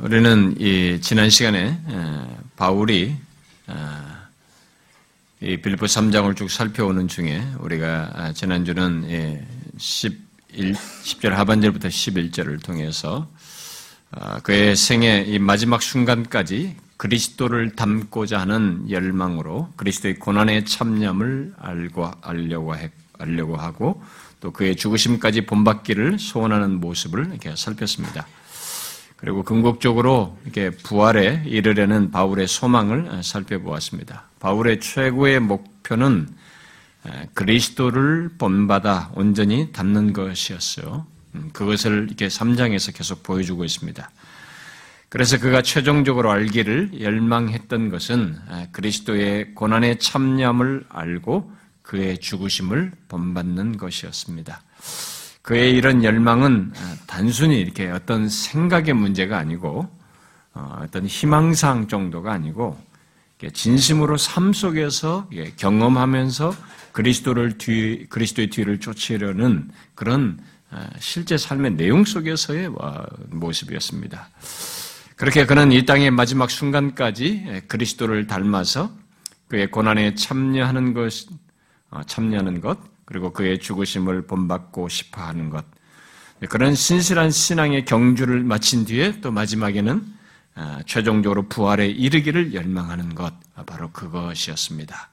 우리는 이 지난 시간에 바울이 이 빌립보 3장을 쭉 살펴오는 중에 우리가 지난주는 10절 하반절부터 11절을 통해서 그의 생의 이 마지막 순간까지 그리스도를 닮고자 하는 열망으로 그리스도의 고난의 참념을 알려고 하고 또 그의 죽으심까지 본받기를 소원하는 모습을 이렇게 살폈습니다. 그리고 궁극적으로 이렇게 부활에 이르려는 바울의 소망을 살펴보았습니다. 바울의 최고의 목표는 그리스도를 본받아 온전히 닮는 것이었어요. 그것을 이렇게 3장에서 계속 보여주고 있습니다. 그래서 그가 최종적으로 알기를 열망했던 것은 그리스도의 고난의 참념을 알고 그의 죽으심을 본받는 것이었습니다. 그의 이런 열망은 단순히 이렇게 어떤 생각의 문제가 아니고 어떤 희망사항 정도가 아니고 진심으로 삶 속에서 경험하면서 그리스도의 뒤를 쫓으려는 그런 실제 삶의 내용 속에서의 모습이었습니다. 그렇게 그는 이 땅의 마지막 순간까지 그리스도를 닮아서 그의 고난에 참여하는 것, 그리고 그의 죽으심을 본받고 싶어하는 것, 그런 신실한 신앙의 경주를 마친 뒤에 또 마지막에는 최종적으로 부활에 이르기를 열망하는 것, 바로 그것이었습니다.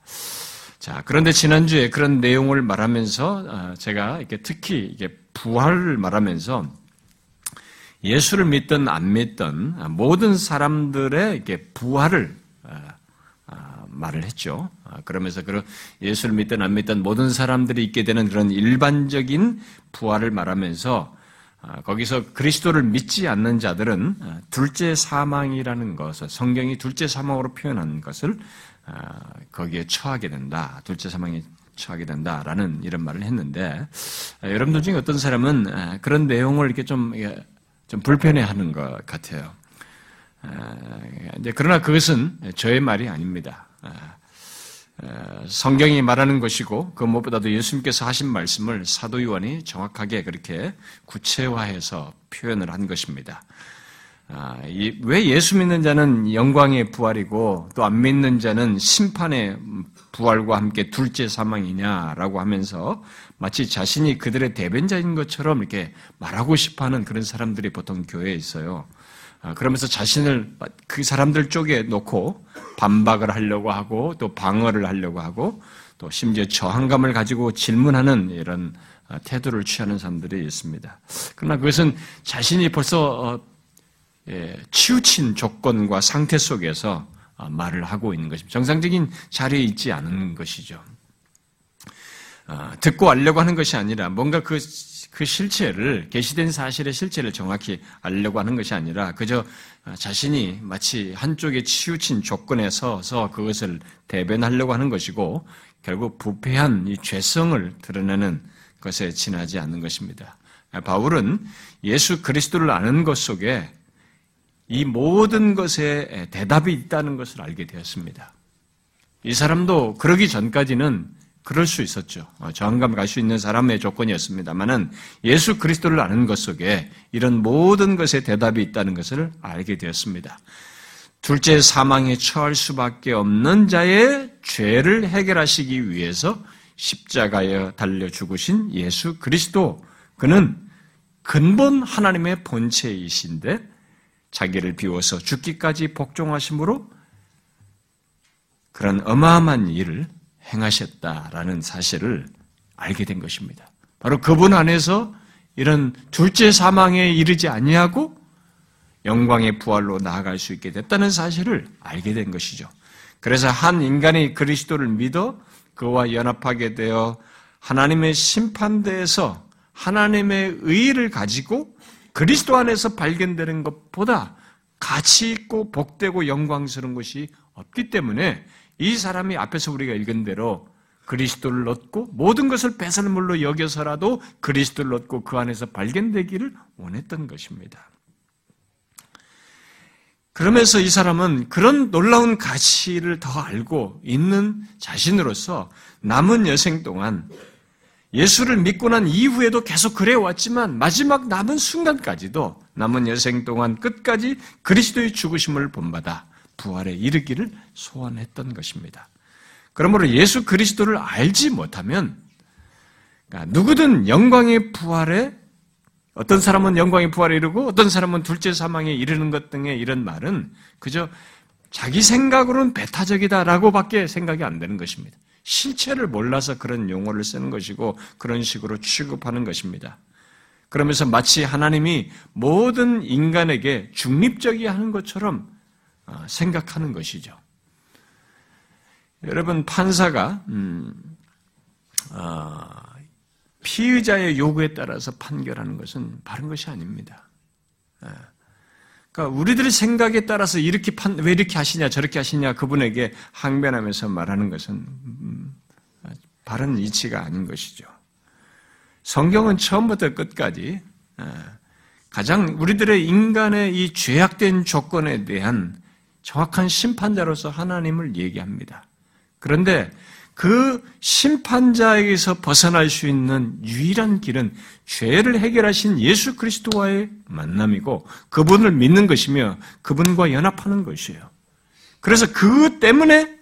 자, 그런데 지난주에 그런 내용을 말하면서 제가 이렇게 특히 이게 부활을 말하면서 예수를 믿든 안 믿든 모든 사람들의 이렇게 부활을 말을 했죠. 그러면서 예수를 믿든 안 믿든 모든 사람들이 있게 되는 그런 일반적인 부활을 말하면서 거기서 그리스도를 믿지 않는 자들은 둘째 사망이라는 것을 성경이 둘째 사망으로 표현한 것을 거기에 처하게 된다. 둘째 사망에 처하게 된다라는 이런 말을 했는데 여러분들 중에 어떤 사람은 그런 내용을 이렇게 좀 불편해하는 것 같아요. 그러나 그것은 저의 말이 아닙니다. 성경이 말하는 것이고 그 무엇보다도 예수님께서 하신 말씀을 사도 요한이 정확하게 그렇게 구체화해서 표현을 한 것입니다. 왜 예수 믿는 자는 영광의 부활이고 또 안 믿는 자는 심판의 부활과 함께 둘째 사망이냐라고 하면서 마치 자신이 그들의 대변자인 것처럼 이렇게 말하고 싶어하는 그런 사람들이 보통 교회에 있어요. 그러면서 자신을 그 사람들 쪽에 놓고 반박을 하려고 하고 또 방어를 하려고 하고 또 심지어 저항감을 가지고 질문하는 이런 태도를 취하는 사람들이 있습니다. 그러나 그것은 자신이 벌써 치우친 조건과 상태 속에서 말을 하고 있는 것입니다. 정상적인 자리에 있지 않은 것이죠. 듣고 알려고 하는 것이 아니라 뭔가 그 실체를, 계시된 사실의 실체를 정확히 알려고 하는 것이 아니라 그저 자신이 마치 한쪽에 치우친 조건에 서서 그것을 대변하려고 하는 것이고 결국 부패한 이 죄성을 드러내는 것에 지나지 않는 것입니다. 바울은 예수 그리스도를 아는 것 속에 이 모든 것에 대답이 있다는 것을 알게 되었습니다. 이 사람도 그러기 전까지는 그럴 수 있었죠. 저항감을 갈 수 있는 사람의 조건이었습니다만은 예수 그리스도를 아는 것 속에 이런 모든 것에 대답이 있다는 것을 알게 되었습니다. 둘째 사망에 처할 수밖에 없는 자의 죄를 해결하시기 위해서 십자가에 달려 죽으신 예수 그리스도, 그는 근본 하나님의 본체이신데 자기를 비워서 죽기까지 복종하심으로 그런 어마어마한 일을 행하셨다라는 사실을 알게 된 것입니다. 바로 그분 안에서 이런 둘째 사망에 이르지 아니하고 영광의 부활로 나아갈 수 있게 됐다는 사실을 알게 된 것이죠. 그래서 한 인간이 그리스도를 믿어 그와 연합하게 되어 하나님의 심판대에서 하나님의 의의를 가지고 그리스도 안에서 발견되는 것보다 가치 있고 복되고 영광스러운 것이 없기 때문에 이 사람이 앞에서 우리가 읽은 대로 그리스도를 얻고 모든 것을 배설물로 여겨서라도 그리스도를 얻고 그 안에서 발견되기를 원했던 것입니다. 그러면서 이 사람은 그런 놀라운 가치를 더 알고 있는 자신으로서 남은 여생 동안 예수를 믿고 난 이후에도 계속 그래왔지만 마지막 남은 순간까지도 남은 여생 동안 끝까지 그리스도의 죽으심을 본받아 부활에 이르기를 소원했던 것입니다. 그러므로 예수 그리스도를 알지 못하면 누구든 영광의 부활에 어떤 사람은 영광의 부활에 이르고 어떤 사람은 둘째 사망에 이르는 것 등의 이런 말은 그저 자기 생각으로는 배타적이다라고밖에 생각이 안 되는 것입니다. 실체를 몰라서 그런 용어를 쓰는 것이고 그런 식으로 취급하는 것입니다. 그러면서 마치 하나님이 모든 인간에게 중립적이 하는 것처럼 생각하는 것이죠. 여러분 판사가 피의자의 요구에 따라서 판결하는 것은 바른 것이 아닙니다. 그러니까 우리들의 생각에 따라서 왜 이렇게 하시냐 저렇게 하시냐 그분에게 항변하면서 말하는 것은 바른 이치가 아닌 것이죠. 성경은 처음부터 끝까지 가장 우리들의 인간의 이 죄악된 조건에 대한 정확한 심판자로서 하나님을 얘기합니다. 그런데 그 심판자에게서 벗어날 수 있는 유일한 길은 죄를 해결하신 예수 그리스도와의 만남이고 그분을 믿는 것이며 그분과 연합하는 것이에요. 그래서 그 때문에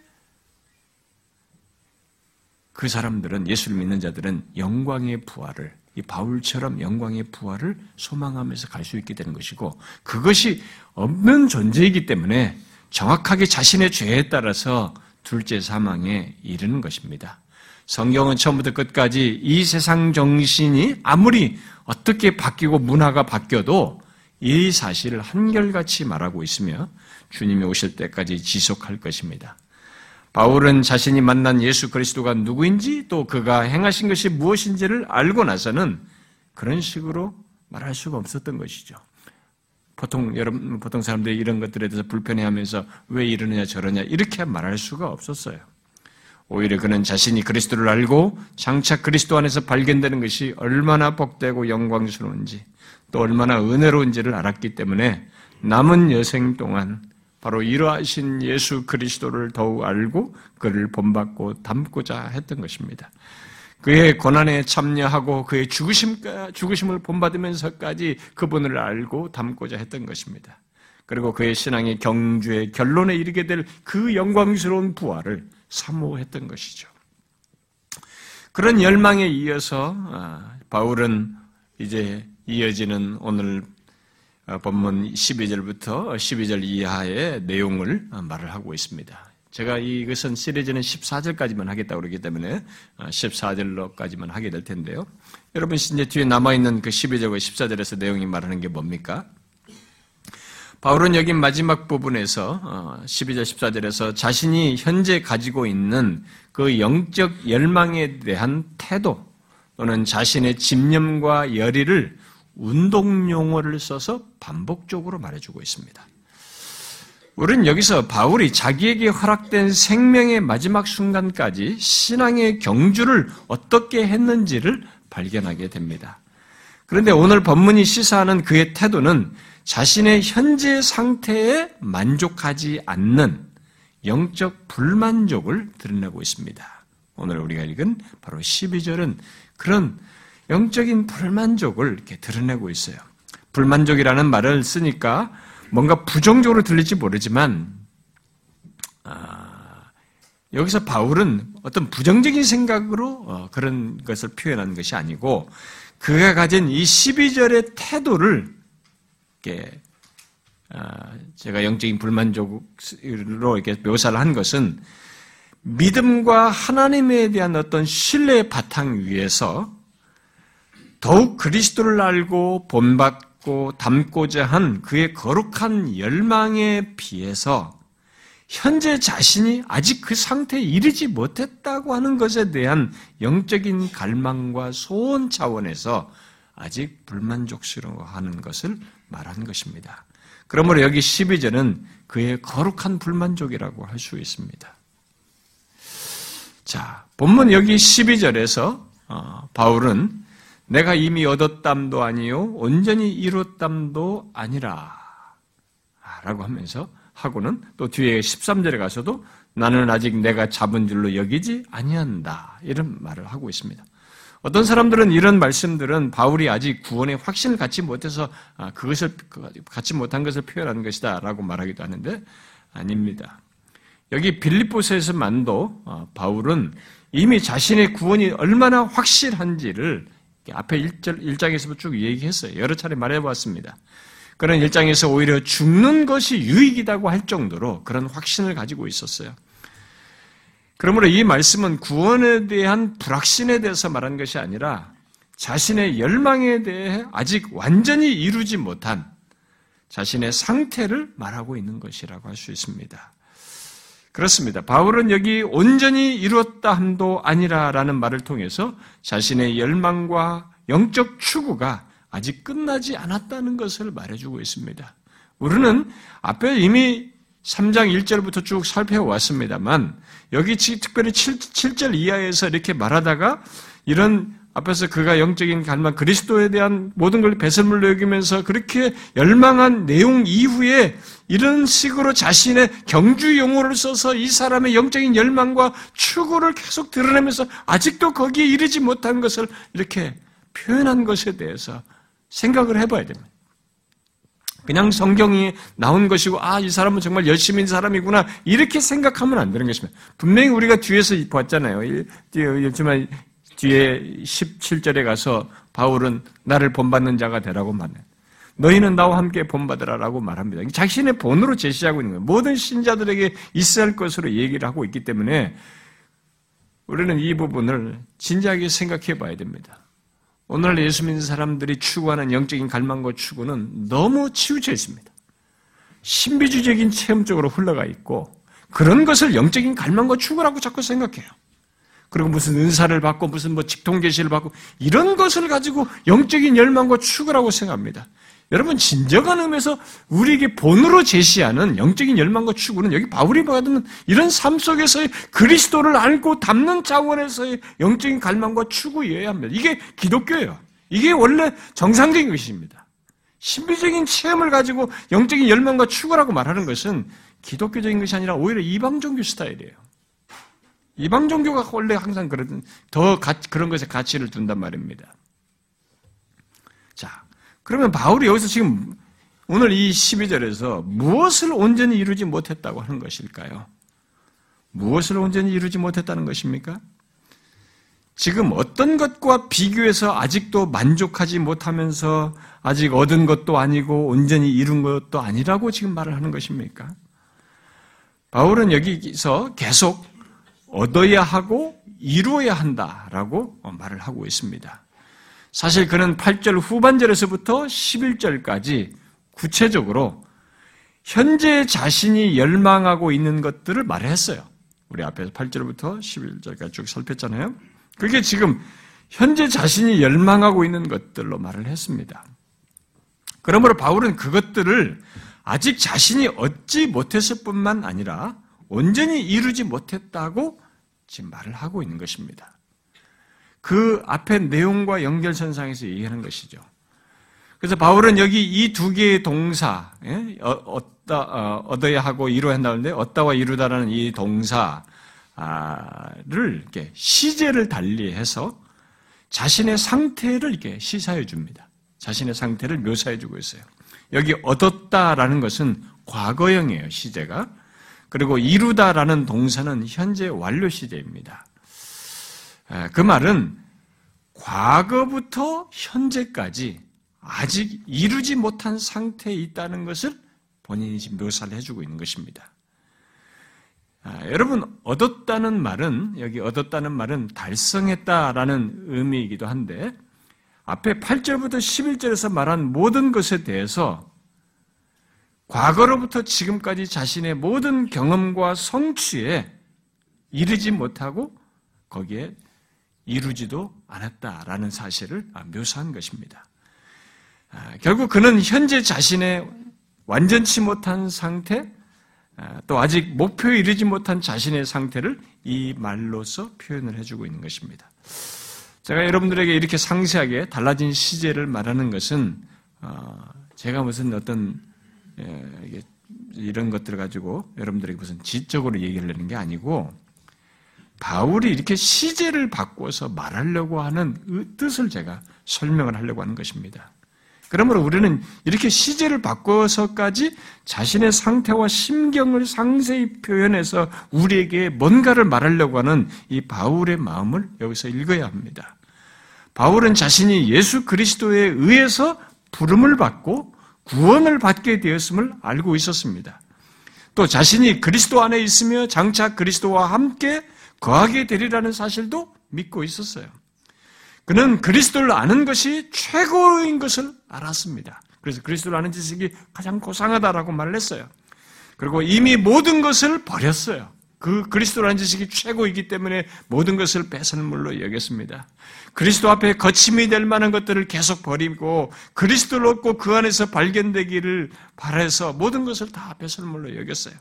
그 사람들은 예수를 믿는 자들은 영광의 부활을 이 바울처럼 영광의 부활을 소망하면서 갈 수 있게 되는 것이고 그것이 없는 존재이기 때문에 정확하게 자신의 죄에 따라서 둘째 사망에 이르는 것입니다. 성경은 처음부터 끝까지 이 세상 정신이 아무리 어떻게 바뀌고 문화가 바뀌어도 이 사실을 한결같이 말하고 있으며 주님이 오실 때까지 지속할 것입니다. 바울은 자신이 만난 예수 그리스도가 누구인지 또 그가 행하신 것이 무엇인지를 알고 나서는 그런 식으로 말할 수가 없었던 것이죠. 보통 사람들이 이런 것들에 대해서 불편해하면서 왜 이러느냐 저러냐 이렇게 말할 수가 없었어요. 오히려 그는 자신이 그리스도를 알고 장차 그리스도 안에서 발견되는 것이 얼마나 복되고 영광스러운지 또 얼마나 은혜로운지를 알았기 때문에 남은 여생 동안 바로 이러하신 예수 그리스도를 더욱 알고 그를 본받고 닮고자 했던 것입니다. 그의 고난에 참여하고 그의 죽으심을 본받으면서까지 그분을 알고 닮고자 했던 것입니다. 그리고 그의 신앙의 경주의 결론에 이르게 될 그 영광스러운 부활을 사모했던 것이죠. 그런 열망에 이어서 바울은 이제 이어지는 오늘 본문 12절부터 12절 이하의 내용을 말을 하고 있습니다. 제가 이것은 시리즈는 14절까지만 하겠다고 그러기 때문에 14절로까지만 하게 될 텐데요. 여러분 이제 뒤에 남아있는 그 12절과 14절에서 내용이 말하는 게 뭡니까? 바울은 여기 마지막 부분에서 12절, 14절에서 자신이 현재 가지고 있는 그 영적 열망에 대한 태도 또는 자신의 집념과 열의를 운동 용어를 써서 반복적으로 말해주고 있습니다. 우리는 여기서 바울이 자기에게 허락된 생명의 마지막 순간까지 신앙의 경주를 어떻게 했는지를 발견하게 됩니다. 그런데 오늘 본문이 시사하는 그의 태도는 자신의 현재 상태에 만족하지 않는 영적 불만족을 드러내고 있습니다. 오늘 우리가 읽은 바로 12절은 그런 영적인 불만족을 이렇게 드러내고 있어요. 불만족이라는 말을 쓰니까 뭔가 부정적으로 들릴지 모르지만 여기서 바울은 어떤 부정적인 생각으로 그런 것을 표현한 것이 아니고 그가 가진 이 12절의 태도를 이렇게 제가 영적인 불만족으로 이렇게 묘사를 한 것은 믿음과 하나님에 대한 어떤 신뢰의 바탕 위에서 더욱 그리스도를 알고 본받고 담고자 한 그의 거룩한 열망에 비해서 현재 자신이 아직 그 상태에 이르지 못했다고 하는 것에 대한 영적인 갈망과 소원 차원에서 아직 불만족스러워하는 것을 말한 것입니다. 그러므로 여기 12절은 그의 거룩한 불만족이라고 할 수 있습니다. 자, 본문 여기 12절에서 바울은 내가 이미 얻었담도 아니요 온전히 이뤘담도 아니라 라고 하면서 하고는 또 뒤에 13절에 가서도 나는 아직 내가 잡은 줄로 여기지 아니한다 이런 말을 하고 있습니다. 어떤 사람들은 이런 말씀들은 바울이 아직 구원의 확신을 갖지 못해서 그것을 갖지 못한 것을 표현하는 것이다라고 말하기도 하는데 아닙니다. 여기 빌립보서에서만도 바울은 이미 자신의 구원이 얼마나 확실한지를 앞에 1장에서부터 쭉 얘기했어요. 여러 차례 말해봤습니다. 그런 1장에서 오히려 죽는 것이 유익이라고 할 정도로 그런 확신을 가지고 있었어요. 그러므로 이 말씀은 구원에 대한 불확신에 대해서 말한 것이 아니라 자신의 열망에 대해 아직 완전히 이루지 못한 자신의 상태를 말하고 있는 것이라고 할 수 있습니다. 그렇습니다. 바울은 여기 온전히 이루었다 함도 아니라라는 말을 통해서 자신의 열망과 영적 추구가 아직 끝나지 않았다는 것을 말해주고 있습니다. 우리는 앞에 이미 3장 1절부터 쭉 살펴왔습니다만 여기 특별히 7절 이하에서 이렇게 말하다가 이런 앞에서 그가 영적인 갈망 그리스도에 대한 모든 걸 배설물로 여기면서 그렇게 열망한 내용 이후에 이런 식으로 자신의 경주 용어를 써서 이 사람의 영적인 열망과 추구를 계속 드러내면서 아직도 거기에 이르지 못한 것을 이렇게 표현한 것에 대해서 생각을 해봐야 됩니다. 그냥 성경이 나온 것이고 이 사람은 정말 열심인 사람이구나 이렇게 생각하면 안 되는 것입니다. 분명히 우리가 뒤에서 봤잖아요. 그렇지만 뒤에 17절에 가서 바울은 나를 본받는 자가 되라고 말해요. 너희는 나와 함께 본받으라라고 말합니다. 자신의 본으로 제시하고 있는 거예요. 모든 신자들에게 있어야 할 것으로 얘기를 하고 있기 때문에 우리는 이 부분을 진지하게 생각해 봐야 됩니다. 오늘 예수 믿는 사람들이 추구하는 영적인 갈망과 추구는 너무 치우쳐 있습니다. 신비주의적인 체험적으로 흘러가 있고 그런 것을 영적인 갈망과 추구라고 자꾸 생각해요. 그리고 무슨 은사를 받고 무슨 직통계시를 받고 이런 것을 가지고 영적인 열망과 추구라고 생각합니다. 여러분 진정한 의미에서 우리에게 본으로 제시하는 영적인 열망과 추구는 여기 바울이 받은 이런 삶 속에서의 그리스도를 알고 담는 차원에서의 영적인 갈망과 추구여야 합니다. 이게 기독교예요. 이게 원래 정상적인 것입니다. 신비적인 체험을 가지고 영적인 열망과 추구라고 말하는 것은 기독교적인 것이 아니라 오히려 이방 종교 스타일이에요. 이방 종교가 원래 항상 그런 것에 가치를 둔단 말입니다. 자. 그러면 바울이 여기서 지금 오늘 이 12절에서 무엇을 온전히 이루지 못했다고 하는 것일까요? 무엇을 온전히 이루지 못했다는 것입니까? 지금 어떤 것과 비교해서 아직도 만족하지 못하면서 아직 얻은 것도 아니고 온전히 이룬 것도 아니라고 지금 말을 하는 것입니까? 바울은 여기서 계속 얻어야 하고 이루어야 한다라고 말을 하고 있습니다. 사실 그는 8절 후반절에서부터 11절까지 구체적으로 현재 자신이 열망하고 있는 것들을 말했어요. 우리 앞에서 8절부터 11절까지 쭉 살폈잖아요. 그게 지금 현재 자신이 열망하고 있는 것들로 말을 했습니다. 그러므로 바울은 그것들을 아직 자신이 얻지 못했을 뿐만 아니라 온전히 이루지 못했다고 지금 말을 하고 있는 것입니다. 그 앞에 내용과 연결선상에서 얘기하는 것이죠. 그래서 바울은 여기 이 두 개의 동사, 얻어야 하고 이루어야 한다는데, 얻다와 이루다라는 이 동사를 이렇게 시제를 달리해서 자신의 상태를 이렇게 시사해 줍니다. 자신의 상태를 묘사해 주고 있어요. 여기 얻었다라는 것은 과거형이에요, 시제가. 그리고 이루다라는 동사는 현재 완료 시제입니다. 그 말은 과거부터 현재까지 아직 이루지 못한 상태에 있다는 것을 본인이 지금 묘사를 해주고 있는 것입니다. 여러분 얻었다는 말은 여기 얻었다는 말은 달성했다라는 의미이기도 한데 앞에 8절부터 11절에서 말한 모든 것에 대해서 과거로부터 지금까지 자신의 모든 경험과 성취에 이르지 못하고 거기에 이루지도 않았다라는 사실을 묘사한 것입니다. 결국 그는 현재 자신의 완전치 못한 상태, 또 아직 목표에 이르지 못한 자신의 상태를 이 말로써 표현을 해주고 있는 것입니다. 제가 여러분들에게 이렇게 상세하게 달라진 시제를 말하는 것은 제가 무슨 어떤 이런 것들을 가지고 여러분들에게 무슨 지적으로 얘기를 하는 게 아니고 바울이 이렇게 시제를 바꿔서 말하려고 하는 뜻을 제가 설명을 하려고 하는 것입니다. 그러므로 우리는 이렇게 시제를 바꿔서까지 자신의 상태와 심경을 상세히 표현해서 우리에게 뭔가를 말하려고 하는 이 바울의 마음을 여기서 읽어야 합니다. 바울은 자신이 예수 그리스도에 의해서 부름을 받고 구원을 받게 되었음을 알고 있었습니다. 또 자신이 그리스도 안에 있으며 장차 그리스도와 함께 거하게 되리라는 사실도 믿고 있었어요. 그는 그리스도를 아는 것이 최고인 것을 알았습니다. 그래서 그리스도를 아는 지식이 가장 고상하다라고 말을 했어요. 그리고 이미 모든 것을 버렸어요. 그 그리스도라는 지식이 최고이기 때문에 모든 것을 배설물로 여겼습니다. 그리스도 앞에 거침이 될 만한 것들을 계속 버리고 그리스도를 얻고 그 안에서 발견되기를 바라서 모든 것을 다 배설물로 여겼어요.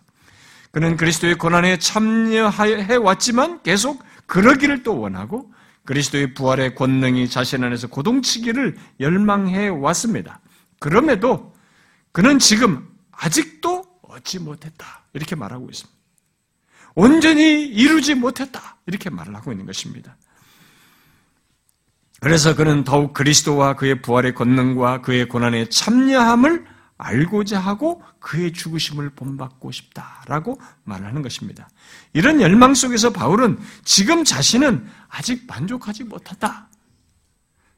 그는 그리스도의 고난에 참여해 왔지만 계속 그러기를 또 원하고 그리스도의 부활의 권능이 자신 안에서 고동치기를 열망해 왔습니다. 그럼에도 그는 지금 아직도 얻지 못했다 이렇게 말하고 있습니다. 온전히 이루지 못했다 이렇게 말을 하고 있는 것입니다. 그래서 그는 더욱 그리스도와 그의 부활의 권능과 그의 고난의 참여함을 알고자 하고 그의 죽으심을 본받고 싶다라고 말하는 것입니다. 이런 열망 속에서 바울은 지금 자신은 아직 만족하지 못한다.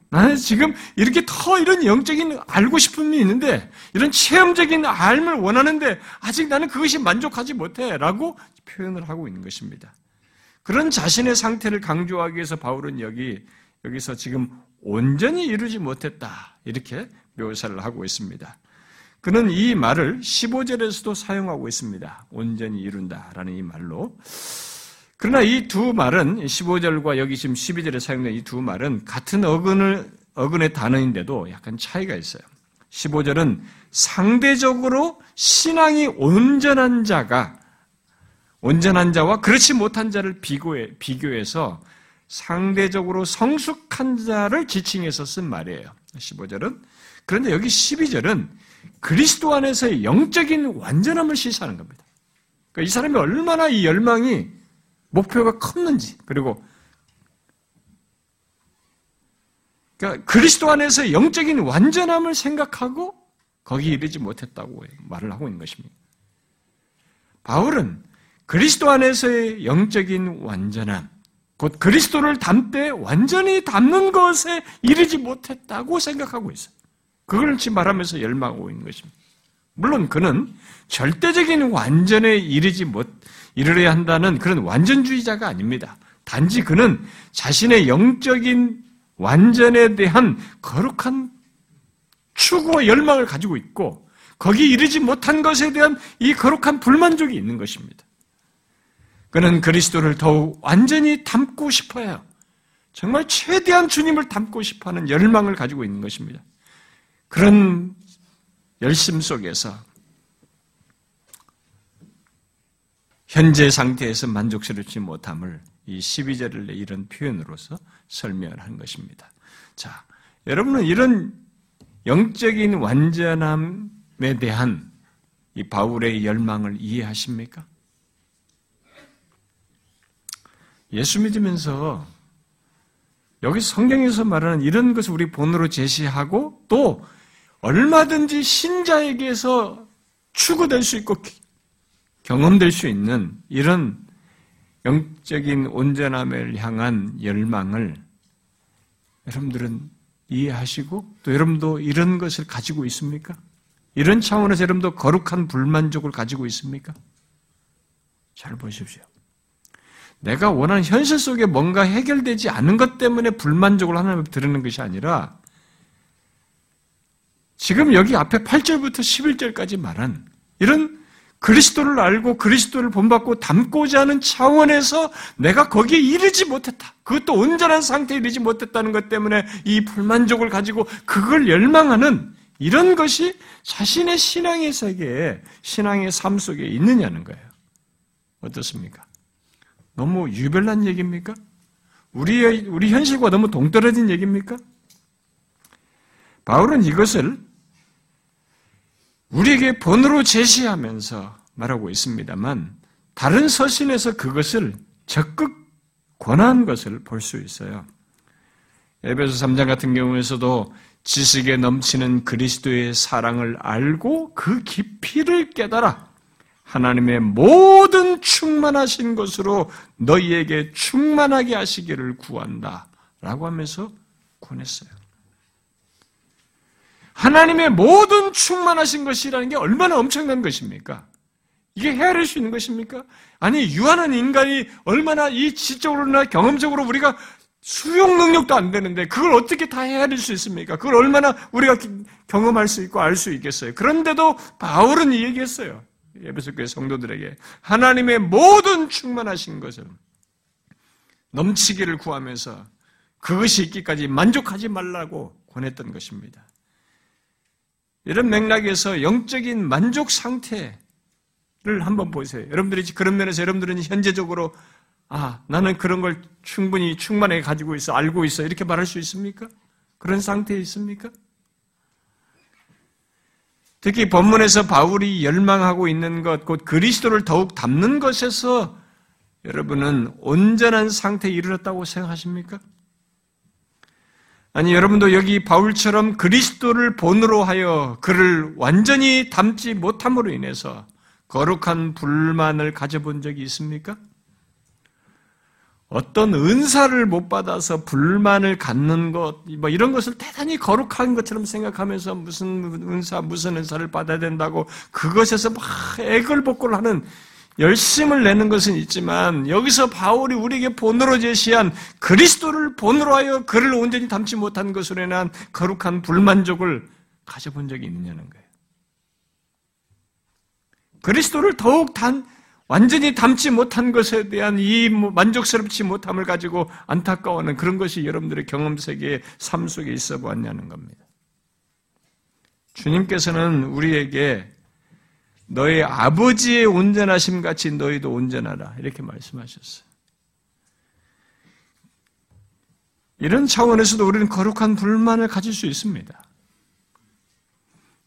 나는 지금 이렇게 더 이런 영적인 알고 싶음이 있는데 이런 체험적인 알을 원하는데 아직 나는 그것이 만족하지 못해라고 표현을 하고 있는 것입니다. 그런 자신의 상태를 강조하기 위해서 바울은 여기서 지금 온전히 이루지 못했다 이렇게 묘사를 하고 있습니다. 그는 이 말을 15절에서도 사용하고 있습니다. 온전히 이룬다라는 이 말로. 그러나 이 두 말은 15절과 여기 지금 12절에 사용된 이 두 말은 같은 어근의 단어인데도 약간 차이가 있어요. 15절은 상대적으로 신앙이 온전한 자와 그렇지 못한 자를 비교해서 상대적으로 성숙한 자를 지칭해서 쓴 말이에요. 15절은. 그런데 여기 12절은 그리스도 안에서의 영적인 완전함을 시사하는 겁니다. 그러니까 이 사람이 얼마나 이 열망이 목표가 컸는지 그리고 그러니까 그리스도 안에서의 영적인 완전함을 생각하고 거기에 이르지 못했다고 말을 하고 있는 것입니다. 바울은 그리스도 안에서의 영적인 완전함 곧 그리스도를 담되 완전히 담는 것에 이르지 못했다고 생각하고 있어요. 그걸 지금 말하면서 열망하고 있는 것입니다. 물론 그는 절대적인 완전에 이르러야 한다는 그런 완전주의자가 아닙니다. 단지 그는 자신의 영적인 완전에 대한 거룩한 추구와 열망을 가지고 있고 거기 이르지 못한 것에 대한 이 거룩한 불만족이 있는 것입니다. 그는 그리스도를 더욱 완전히 닮고 싶어요. 정말 최대한 주님을 닮고 싶어하는 열망을 가지고 있는 것입니다. 그런 열심 속에서 현재 상태에서 만족스럽지 못함을 이 12절을 이런 표현으로서 설명을 한 것입니다. 자, 여러분은 이런 영적인 완전함에 대한 이 바울의 열망을 이해하십니까? 예수 믿으면서 여기 성경에서 말하는 이런 것을 우리 본으로 제시하고 또 얼마든지 신자에게서 추구될 수 있고 경험될 수 있는 이런 영적인 온전함을 향한 열망을 여러분들은 이해하시고 또 여러분도 이런 것을 가지고 있습니까? 이런 차원에서 여러분도 거룩한 불만족을 가지고 있습니까? 잘 보십시오. 내가 원하는 현실 속에 뭔가 해결되지 않은 것 때문에 불만족을 하나님 앞에 드리는 것이 아니라 지금 여기 앞에 8절부터 11절까지 말한 이런 그리스도를 알고 그리스도를 본받고 닮고자 하는 차원에서 내가 거기에 이르지 못했다. 그것도 온전한 상태에 이르지 못했다는 것 때문에 이 불만족을 가지고 그걸 열망하는 이런 것이 자신의 신앙의 세계에 신앙의 삶 속에 있느냐는 거예요. 어떻습니까? 너무 유별난 얘기입니까? 우리 현실과 너무 동떨어진 얘기입니까? 바울은 이것을 우리에게 본으로 제시하면서 말하고 있습니다만 다른 서신에서 그것을 적극 권한 것을 볼 수 있어요. 에베소 3장 같은 경우에서도 지식에 넘치는 그리스도의 사랑을 알고 그 깊이를 깨달아 하나님의 모든 충만하신 것으로 너희에게 충만하게 하시기를 구한다 라고 하면서 권했어요. 하나님의 모든 충만하신 것이라는 게 얼마나 엄청난 것입니까? 이게 헤아릴 수 있는 것입니까? 아니, 유한한 인간이 얼마나 이 지적으로나 경험적으로 우리가 수용 능력도 안 되는데 그걸 어떻게 다 헤아릴 수 있습니까? 그걸 얼마나 우리가 경험할 수 있고 알 수 있겠어요? 그런데도 바울은 이 얘기했어요. 에베소 교회 성도들에게 하나님의 모든 충만하신 것을 넘치기를 구하면서 그것이 있기까지 만족하지 말라고 권했던 것입니다. 이런 맥락에서 영적인 만족 상태를 한번 보세요. 여러분들이 그런 면에서 여러분들은 현재적으로 아, 나는 그런 걸 충분히 충만하게 가지고 있어, 알고 있어 이렇게 말할 수 있습니까? 그런 상태에 있습니까? 특히 본문에서 바울이 열망하고 있는 것, 곧 그리스도를 더욱 닮는 것에서 여러분은 온전한 상태에 이르렀다고 생각하십니까? 아니, 여러분도 여기 바울처럼 그리스도를 본으로 하여 그를 완전히 닮지 못함으로 인해서 거룩한 불만을 가져본 적이 있습니까? 어떤 은사를 못 받아서 불만을 갖는 것, 뭐 이런 것을 대단히 거룩한 것처럼 생각하면서 무슨 은사를 받아야 된다고 그것에서 막 애걸복걸 하는 열심을 내는 것은 있지만 여기서 바울이 우리에게 본으로 제시한 그리스도를 본으로 하여 그를 온전히 닮지 못한 것으로 인한 거룩한 불만족을 가져본 적이 있느냐는 거예요. 그리스도를 더욱 완전히 닮지 못한 것에 대한 이 만족스럽지 못함을 가지고 안타까워하는 그런 것이 여러분들의 경험세계의 삶 속에 있어 보았냐는 겁니다. 주님께서는 우리에게 너의 아버지의 온전하심 같이 너희도 온전하라 이렇게 말씀하셨어요. 이런 차원에서도 우리는 거룩한 불만을 가질 수 있습니다.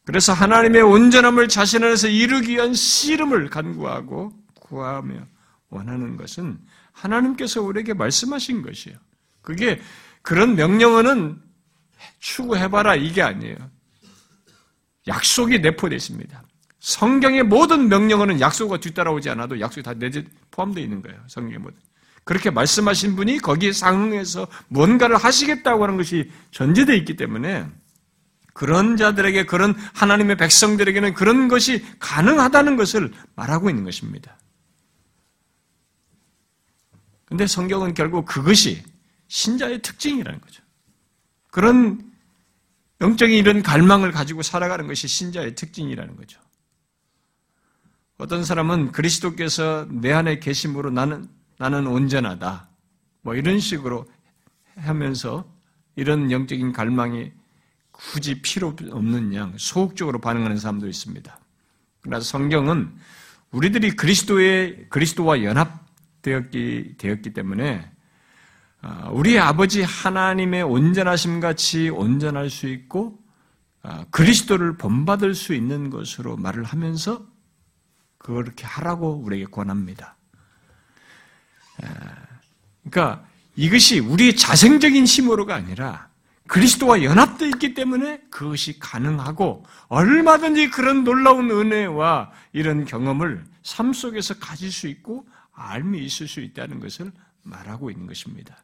그래서 하나님의 온전함을 자신 안에서 이루기 위한 씨름을 간구하고 구하며 원하는 것은 하나님께서 우리에게 말씀하신 것이에요. 그게 그런 명령어는 추구해봐라 이게 아니에요. 약속이 내포되어 있습니다. 성경의 모든 명령어는 약속과 뒤따라오지 않아도 약속이 다 포함되어 있는 거예요. 성경의 모든. 그렇게 말씀하신 분이 거기에 상응해서 뭔가를 하시겠다고 하는 것이 전제되어 있기 때문에 그런 자들에게, 그런 하나님의 백성들에게는 그런 것이 가능하다는 것을 말하고 있는 것입니다. 그런데 성경은 결국 그것이 신자의 특징이라는 거죠. 그런 영적인 이런 갈망을 가지고 살아가는 것이 신자의 특징이라는 거죠. 어떤 사람은 그리스도께서 내 안에 계심으로 나는 온전하다. 뭐 이런 식으로 하면서 이런 영적인 갈망이 굳이 필요 없는 양 소극적으로 반응하는 사람도 있습니다. 그러나 성경은 우리들이 그리스도와 연합되었기 때문에 우리의 아버지 하나님의 온전하심 같이 온전할 수 있고 그리스도를 본받을 수 있는 것으로 말을 하면서 그렇게 하라고 우리에게 권합니다. 그러니까 이것이 우리의 자생적인 힘으로가 아니라 그리스도와 연합되어 있기 때문에 그것이 가능하고 얼마든지 그런 놀라운 은혜와 이런 경험을 삶 속에서 가질 수 있고 알미 있을 수 있다는 것을 말하고 있는 것입니다.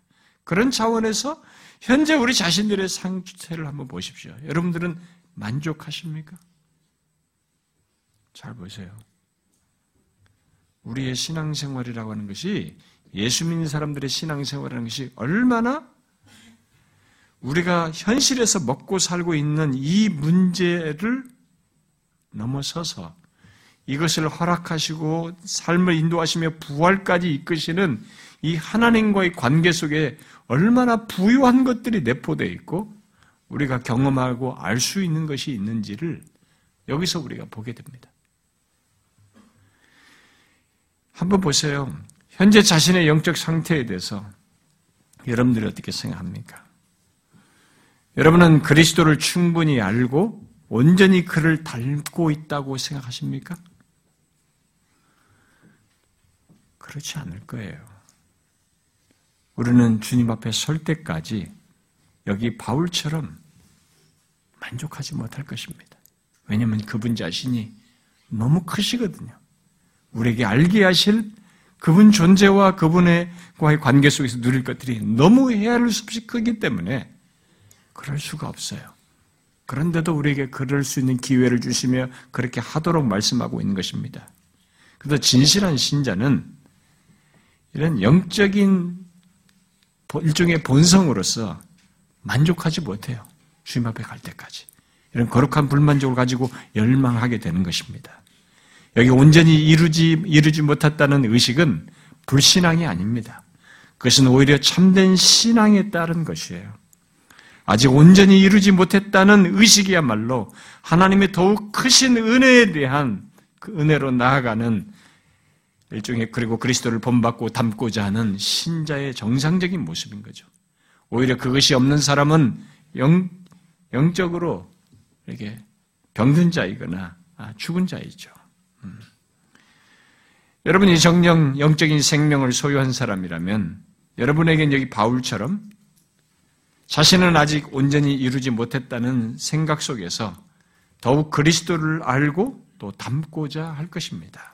그런 차원에서 현재 우리 자신들의 상태를 한번 보십시오. 여러분들은 만족하십니까? 잘 보세요. 우리의 신앙생활이라고 하는 것이 예수 믿는 사람들의 신앙생활이라는 것이 얼마나 우리가 현실에서 먹고 살고 있는 이 문제를 넘어서서 이것을 허락하시고 삶을 인도하시며 부활까지 이끄시는 이 하나님과의 관계 속에 얼마나 부유한 것들이 내포되어 있고 우리가 경험하고 알 수 있는 것이 있는지를 여기서 우리가 보게 됩니다. 한번 보세요. 현재 자신의 영적 상태에 대해서 여러분들이 어떻게 생각합니까? 여러분은 그리스도를 충분히 알고 온전히 그를 닮고 있다고 생각하십니까? 그렇지 않을 거예요. 우리는 주님 앞에 설 때까지 여기 바울처럼 만족하지 못할 것입니다. 왜냐하면 그분 자신이 너무 크시거든요. 우리에게 알게 하실 그분 존재와 그분과의 관계 속에서 누릴 것들이 너무 헤아릴 수 없이 크기 때문에 그럴 수가 없어요. 그런데도 우리에게 그럴 수 있는 기회를 주시며 그렇게 하도록 말씀하고 있는 것입니다. 그래서 진실한 신자는 이런 영적인 일종의 본성으로서 만족하지 못해요. 주님 앞에 갈 때까지. 이런 거룩한 불만족을 가지고 열망하게 되는 것입니다. 여기 온전히 이루지 못했다는 의식은 불신앙이 아닙니다. 그것은 오히려 참된 신앙에 따른 것이에요. 아직 온전히 이루지 못했다는 의식이야말로 하나님의 더욱 크신 은혜에 대한 그 은혜로 나아가는 일종의 그리고 그리스도를 본받고 닮고자 하는 신자의 정상적인 모습인 거죠. 오히려 그것이 없는 사람은 영적으로 이렇게 병든 자이거나 죽은 자이죠. 여러분이 정령 영적인 생명을 소유한 사람이라면 여러분에겐 여기 바울처럼 자신은 아직 온전히 이루지 못했다는 생각 속에서 더욱 그리스도를 알고 또 닮고자 할 것입니다.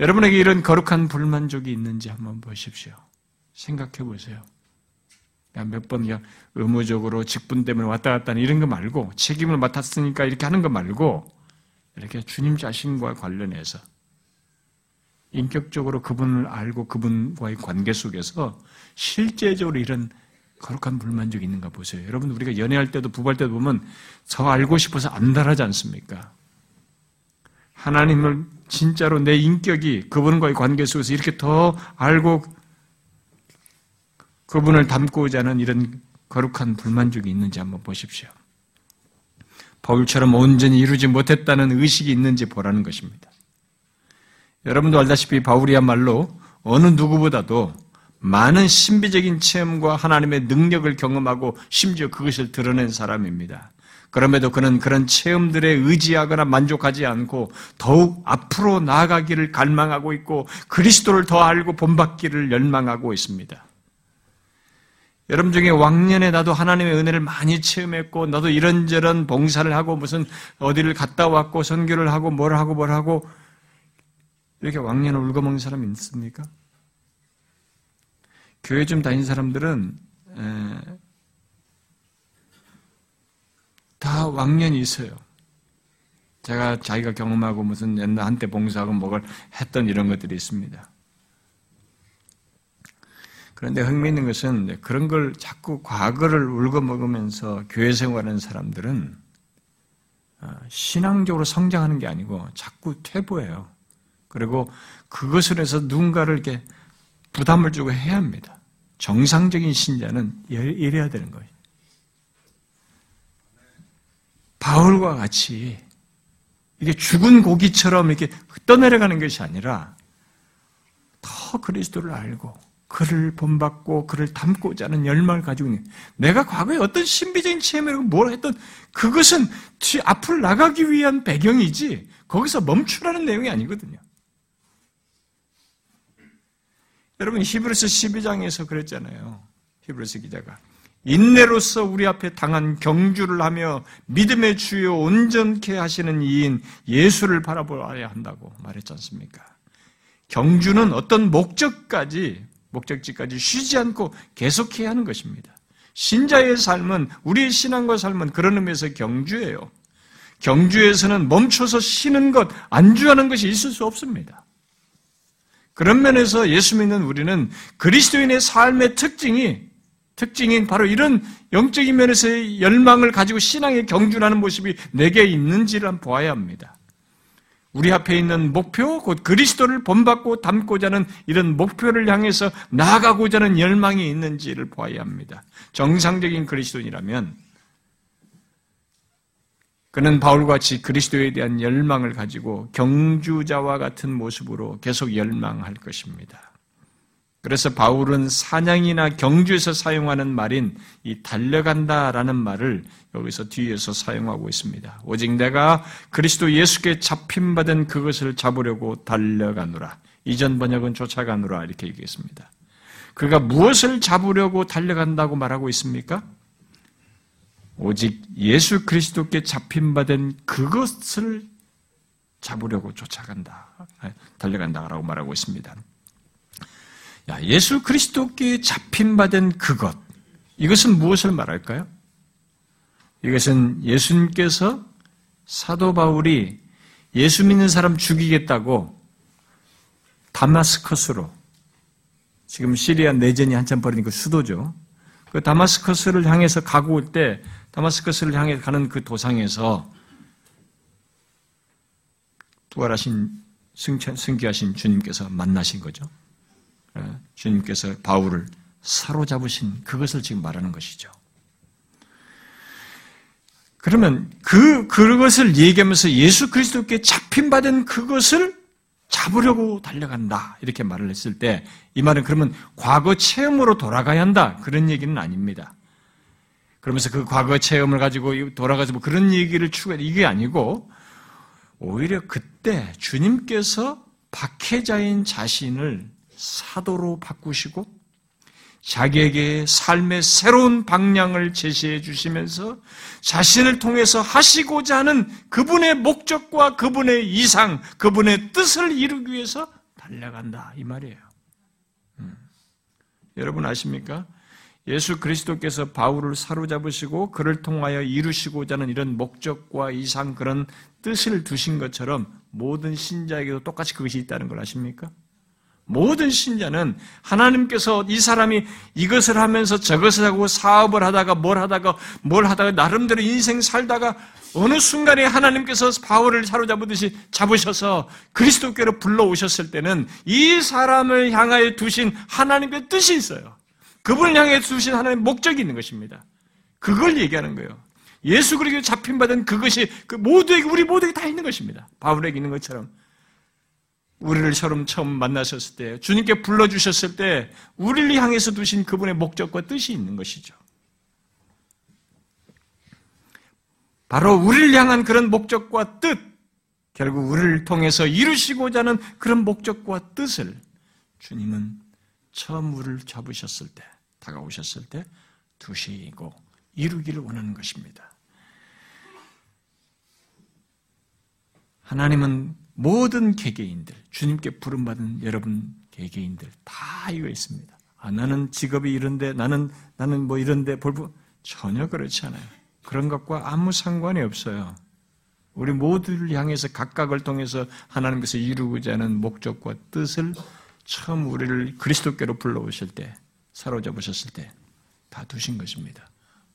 여러분에게 이런 거룩한 불만족이 있는지 한번 보십시오. 생각해 보세요. 몇 번 그냥 의무적으로 직분 때문에 왔다 갔다 하는 이런 거 말고 책임을 맡았으니까 이렇게 하는 거 말고 이렇게 주님 자신과 관련해서 인격적으로 그분을 알고 그분과의 관계 속에서 실제적으로 이런 거룩한 불만족이 있는가 보세요. 여러분 우리가 연애할 때도 부부할 때도 보면 더 알고 싶어서 안달하지 않습니까? 하나님을 진짜로 내 인격이 그분과의 관계 속에서 이렇게 더 알고 그분을 닮고자 하는 이런 거룩한 불만족이 있는지 한번 보십시오. 바울처럼 온전히 이루지 못했다는 의식이 있는지 보라는 것입니다. 여러분도 알다시피 바울이야말로 어느 누구보다도 많은 신비적인 체험과 하나님의 능력을 경험하고 심지어 그것을 드러낸 사람입니다. 그럼에도 그는 그런 체험들에 의지하거나 만족하지 않고 더욱 앞으로 나아가기를 갈망하고 있고 그리스도를 더 알고 본받기를 열망하고 있습니다. 여러분 중에 왕년에 나도 하나님의 은혜를 많이 체험했고 나도 이런저런 봉사를 하고 무슨 어디를 갔다 왔고 선교를 하고 뭘 하고 이렇게 왕년에 울거먹는 사람이 있습니까? 교회 좀 다닌 사람들은 다 왕년이 있어요. 자기가 경험하고 무슨 옛날 한때 봉사하고 뭐를 했던 이런 것들이 있습니다. 그런데 흥미있는 것은 그런 걸 자꾸 과거를 울거먹으면서 교회 생활하는 사람들은 신앙적으로 성장하는 게 아니고 자꾸 퇴보해요. 그리고 그것을 해서 누군가를 이렇게 부담을 주고 해야 합니다. 정상적인 신자는 이래야 되는 거예요. 바울과 같이 이게 죽은 고기처럼 이렇게 떠내려가는 것이 아니라 더 그리스도를 알고 그를 본받고 그를 닮고자 하는 열망을 가지고 있는 내가 과거에 어떤 신비적인 체험이라고 뭘 했던 그것은 앞으로 나가기 위한 배경이지 거기서 멈추라는 내용이 아니거든요. 여러분 히브리서 12장에서 그랬잖아요. 히브리서 기자가 인내로서 우리 앞에 당한 경주를 하며 믿음의 주요 온전케 하시는 이인 예수를 바라보아야 한다고 말했지 않습니까? 경주는 어떤 목적지까지 쉬지 않고 계속해야 하는 것입니다. 신자의 삶은 우리의 신앙과 삶은 그런 의미에서 경주예요. 경주에서는 멈춰서 쉬는 것, 안주하는 것이 있을 수 없습니다. 그런 면에서 예수 믿는 우리는 그리스도인의 삶의 특징인 바로 이런 영적인 면에서의 열망을 가지고 신앙의 경주라는 모습이 내게 있는지를 한번 보아야 합니다. 우리 앞에 있는 목표, 곧 그리스도를 본받고 닮고자 하는 이런 목표를 향해서 나아가고자 하는 열망이 있는지를 보아야 합니다. 정상적인 그리스도인이라면 그는 바울같이 그리스도에 대한 열망을 가지고 경주자와 같은 모습으로 계속 열망할 것입니다. 그래서 바울은 사냥이나 경주에서 사용하는 말인 이 달려간다라는 말을 여기서 뒤에서 사용하고 있습니다. 오직 내가 그리스도 예수께 잡힌받은 그것을 잡으려고 달려가노라. 이전 번역은 쫓아가노라 이렇게 얘기했습니다. 그가 무엇을 잡으려고 달려간다고 말하고 있습니까? 오직 예수 그리스도께 잡힌 바 된 그것을 잡으려고 쫓아간다, 달려간다라고 말하고 있습니다. 야, 예수 그리스도께 잡힌 바 된 그것, 이것은 무엇을 말할까요? 이것은 예수님께서 사도 바울이 예수 믿는 사람 죽이겠다고 다마스커스로, 지금 시리아 내전이 한참 벌어진 그 수도죠. 그 다마스커스를 향해서 가고 올 때 다마스커스를 향해 가는 그 도상에서 부활하신 승귀하신 주님께서 만나신 거죠. 주님께서 바울을 사로잡으신 그것을 지금 말하는 것이죠. 그러면 그것을 얘기하면서 예수 그리스도께 잡힌 바 된 그것을 잡으려고 달려간다, 이렇게 말을 했을 때, 이 말은 그러면 과거 체험으로 돌아가야 한다, 그런 얘기는 아닙니다. 그러면서 그 과거 체험을 가지고 돌아가서 뭐 그런 얘기를 추구해, 이게 아니고, 오히려 그때 주님께서 박해자인 자신을 사도로 바꾸시고 자기에게 삶의 새로운 방향을 제시해 주시면서 자신을 통해서 하시고자 하는 그분의 목적과 그분의 이상, 그분의 뜻을 이루기 위해서 달려간다, 이 말이에요. 여러분 아십니까? 예수 그리스도께서 바울을 사로잡으시고 그를 통하여 이루시고자 하는 이런 목적과 이상, 그런 뜻을 두신 것처럼 모든 신자에게도 똑같이 그것이 있다는 걸 아십니까? 모든 신자는 하나님께서 이 사람이 이것을 하면서 저것을 하고 사업을 하다가 뭘 하다가 나름대로 인생 살다가 어느 순간에 하나님께서 바울을 사로잡으듯이 잡으셔서 그리스도께로 불러오셨을 때는 이 사람을 향하여 두신 하나님의 뜻이 있어요. 그분을 향해 두신 하나님의 목적이 있는 것입니다. 그걸 얘기하는 거예요. 예수 그리스도에 잡힌 바 된 그것이 그 모두에게, 우리 모두에게 다 있는 것입니다. 바울에게 있는 것처럼. 우리를 처음 만나셨을 때, 주님께 불러주셨을 때 우리를 향해서 두신 그분의 목적과 뜻이 있는 것이죠. 바로 우리를 향한 그런 목적과 뜻, 결국 우리를 통해서 이루시고자 하는 그런 목적과 뜻을 주님은 처음 우리를 잡으셨을 때, 다가오셨을 때 두시고 이루기를 원하는 것입니다. 하나님은 모든 개개인들, 주님께 부름받은 여러분 개개인들 다 이거 있습니다. 아, 나는 직업이 이런데, 나는 뭐 이런데 볼부, 전혀 그렇지 않아요. 그런 것과 아무 상관이 없어요. 우리 모두를 향해서 각각을 통해서 하나님께서 이루고자 하는 목적과 뜻을 처음 우리를 그리스도께로 불러오실 때, 사로잡으셨을 때 다 두신 것입니다.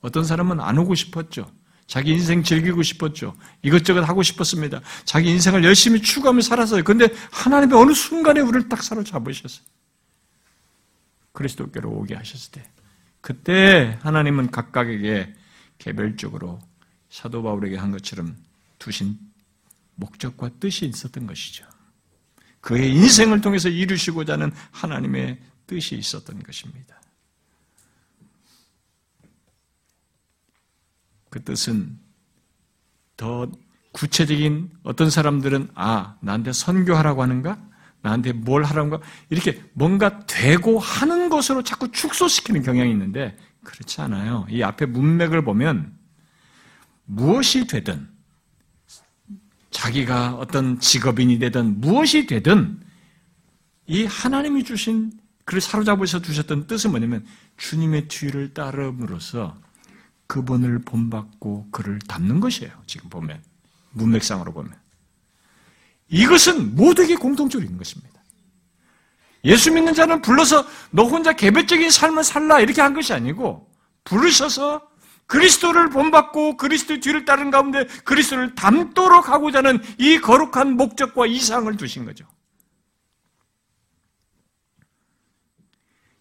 어떤 사람은 안 오고 싶었죠. 자기 인생 즐기고 싶었죠. 이것저것 하고 싶었습니다. 자기 인생을 열심히 추구하며 살았어요. 그런데 하나님이 어느 순간에 우리를 딱 사로잡으셨어요. 그리스도께로 오게 하셨을 때, 그때 하나님은 각각에게 개별적으로 사도 바울에게 한 것처럼 두신 목적과 뜻이 있었던 것이죠. 그의 인생을 통해서 이루시고자 하는 하나님의 뜻이 있었던 것입니다. 그 뜻은 더 구체적인, 어떤 사람들은 아, 나한테 선교하라고 하는가? 나한테 뭘 하라는가? 이렇게 뭔가 되고 하는 것으로 자꾸 축소시키는 경향이 있는데 그렇지 않아요. 이 앞에 문맥을 보면 무엇이 되든, 자기가 어떤 직업인이 되든 무엇이 되든 이 하나님이 주신, 그를 사로잡으셔 주셨던 뜻은 뭐냐면 주님의 뒤를 따름으로써 그분을 본받고 그를 닮는 것이에요. 지금 보면, 문맥상으로 보면 이것은 모두에게 공통적으로 있는 것입니다. 예수 믿는 자는 불러서 너 혼자 개별적인 삶을 살라 이렇게 한 것이 아니고, 부르셔서 그리스도를 본받고 그리스도의 뒤를 따른 가운데 그리스도를 닮도록 하고자 하는 이 거룩한 목적과 이상을 두신 거죠.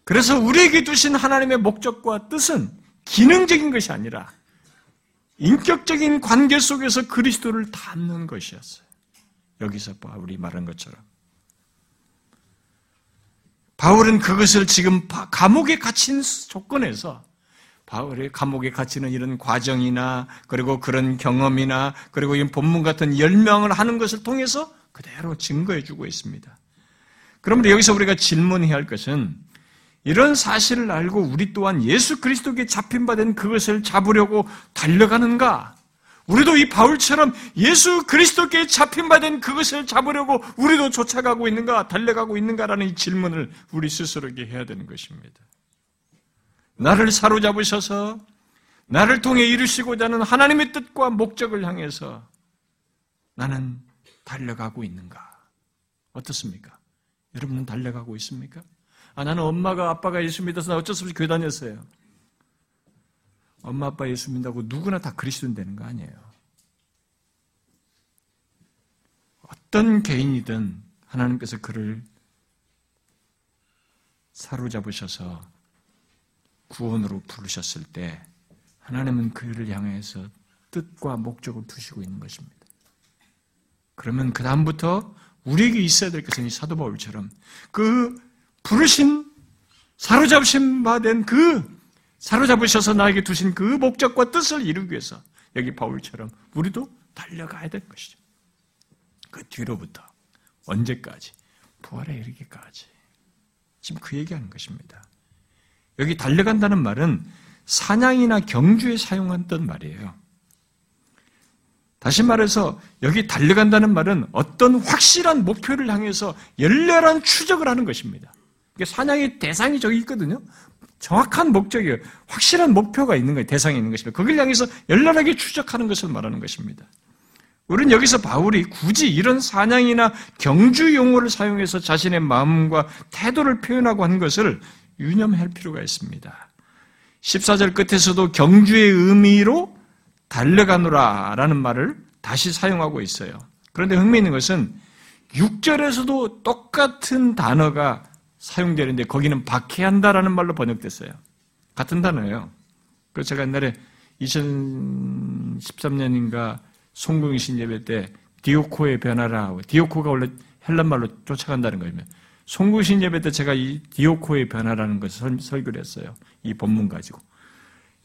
그래서 우리에게 두신 하나님의 목적과 뜻은 기능적인 것이 아니라 인격적인 관계 속에서 그리스도를 닮는 것이었어요. 여기서 바울이 말한 것처럼. 바울은 그것을 지금 감옥에 갇힌 조건에서, 바울의 감옥에 갇히는 이런 과정이나 그리고 그런 경험이나 그리고 이 본문 같은 열명을 하는 것을 통해서 그대로 증거해 주고 있습니다. 그러므로 여기서 우리가 질문해야 할 것은 이런 사실을 알고 우리 또한 예수 그리스도께 잡힌 바 된 그것을 잡으려고 달려가는가? 우리도 이 바울처럼 예수 그리스도께 잡힌 바 된 그것을 잡으려고 우리도 쫓아가고 있는가? 달려가고 있는가라는 이 질문을 우리 스스로에게 해야 되는 것입니다. 나를 사로잡으셔서 나를 통해 이루시고자 하는 하나님의 뜻과 목적을 향해서 나는 달려가고 있는가? 어떻습니까? 여러분은 달려가고 있습니까? 아, 나는 엄마가 아빠가 예수 믿어서 나 어쩔 수 없이 교회 다녔어요. 엄마 아빠 예수 믿는다고 누구나 다 그리스도인 되는 거 아니에요. 어떤 개인이든 하나님께서 그를 사로잡으셔서 구원으로 부르셨을 때 하나님은 그를 향해서 뜻과 목적을 두시고 있는 것입니다. 그러면 그 다음부터 우리에게 있어야 될 것은 이 사도 바울처럼 그 부르신 사로잡으신 바 된 그 사로잡으셔서 나에게 두신 그 목적과 뜻을 이루기 위해서 여기 바울처럼 우리도 달려가야 될 것이죠. 그 뒤로부터 언제까지? 부활에 이르기까지. 지금 그 얘기하는 것입니다. 여기 달려간다는 말은 사냥이나 경주에 사용했던 말이에요. 다시 말해서 여기 달려간다는 말은 어떤 확실한 목표를 향해서 열렬한 추적을 하는 것입니다. 사냥의 대상이 저기 있거든요. 정확한 목적이에요. 확실한 목표가 있는 거예요. 대상이 있는 것입니다. 거기를 향해서 열렬하게 추적하는 것을 말하는 것입니다. 우리는 여기서 바울이 굳이 이런 사냥이나 경주 용어를 사용해서 자신의 마음과 태도를 표현하고 한 것을 유념할 필요가 있습니다. 14절 끝에서도 경주의 의미로 달려가노라 라는 말을 다시 사용하고 있어요. 그런데 흥미있는 것은 6절에서도 똑같은 단어가 사용되는데 거기는 박해한다라는 말로 번역됐어요. 같은 단어예요. 그래서 제가 옛날에 2013년인가 송공신 예배 때 디오코에 변하라. 디오코가 원래 헬란말로 쫓아간다는 거예요. 송공신 예배 때 제가 이 디오코에 변하라는 것을 설교를 했어요. 이 본문 가지고.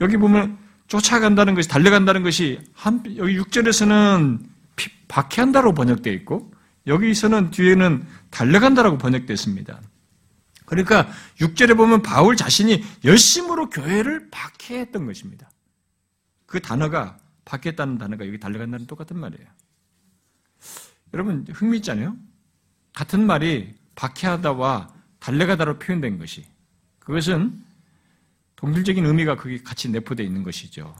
여기 보면 쫓아간다는 것이, 달려간다는 것이 여기 6절에서는 박해한다로 번역되어 있고 여기서는 뒤에는 달려간다라고 번역됐습니다. 그러니까 6절에 보면 바울 자신이 열심으로 교회를 박해했던 것입니다. 그 단어가 박해했다는 단어가 여기 달려간다는 똑같은 말이에요. 여러분 흥미있지 않아요? 같은 말이 박해하다와 달려가다로 표현된 것이 그것은 동질적인 의미가 거기 같이 내포되어 있는 것이죠.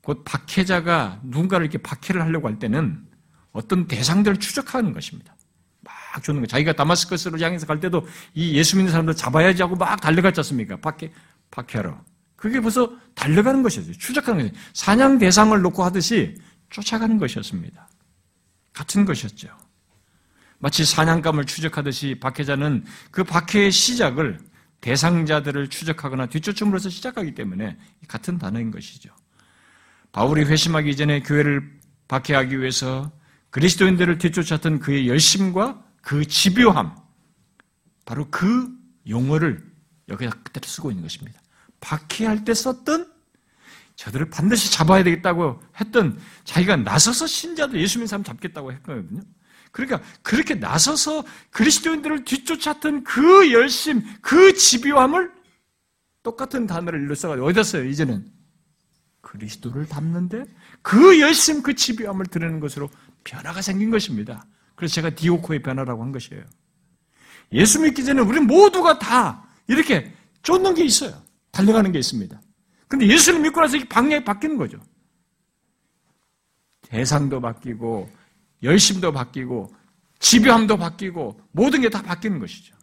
곧 박해자가 누군가를 이렇게 박해를 하려고 할 때는 어떤 대상들을 추적하는 것입니다. 막 쫓는 거. 자기가 다마스커스로 향해서 갈 때도 이 예수 믿는 사람들 잡아야지 하고 막 달려갔지 않습니까? 박해하러. 그게 벌써 달려가는 것이었어요. 추적하는 것이었어요. 사냥 대상을 놓고 하듯이 쫓아가는 것이었습니다. 같은 것이었죠. 마치 사냥감을 추적하듯이 박해자는 그 박해의 시작을 대상자들을 추적하거나 뒤쫓음으로써 시작하기 때문에 같은 단어인 것이죠. 바울이 회심하기 이전에 교회를 박해하기 위해서 그리스도인들을 뒤쫓았던 그의 열심과 그 집요함, 바로 그 용어를 여기다 그대로 쓰고 있는 것입니다. 박해할 때 썼던 저들을 반드시 잡아야 되겠다고 했던 자기가 나서서 신자들 예수 믿는 사람 잡겠다고 했거든요. 그러니까 그렇게 나서서 그리스도인들을 뒤쫓았던 그 열심, 그 집요함을 똑같은 단어를 일로 써가지고 어디다 써요? 이제는 그리스도를 닮는데 그 열심, 그 집요함을 드리는 것으로 변화가 생긴 것입니다. 그래서 제가 디오코의 변화라고 한 것이에요. 예수 믿기 전에 우리 모두가 다 이렇게 쫓는 게 있어요. 달려가는 게 있습니다. 그런데 예수를 믿고 나서 방향이 바뀌는 거죠. 대상도 바뀌고 열심도 바뀌고 집요함도 바뀌고 모든 게 다 바뀌는 것이죠.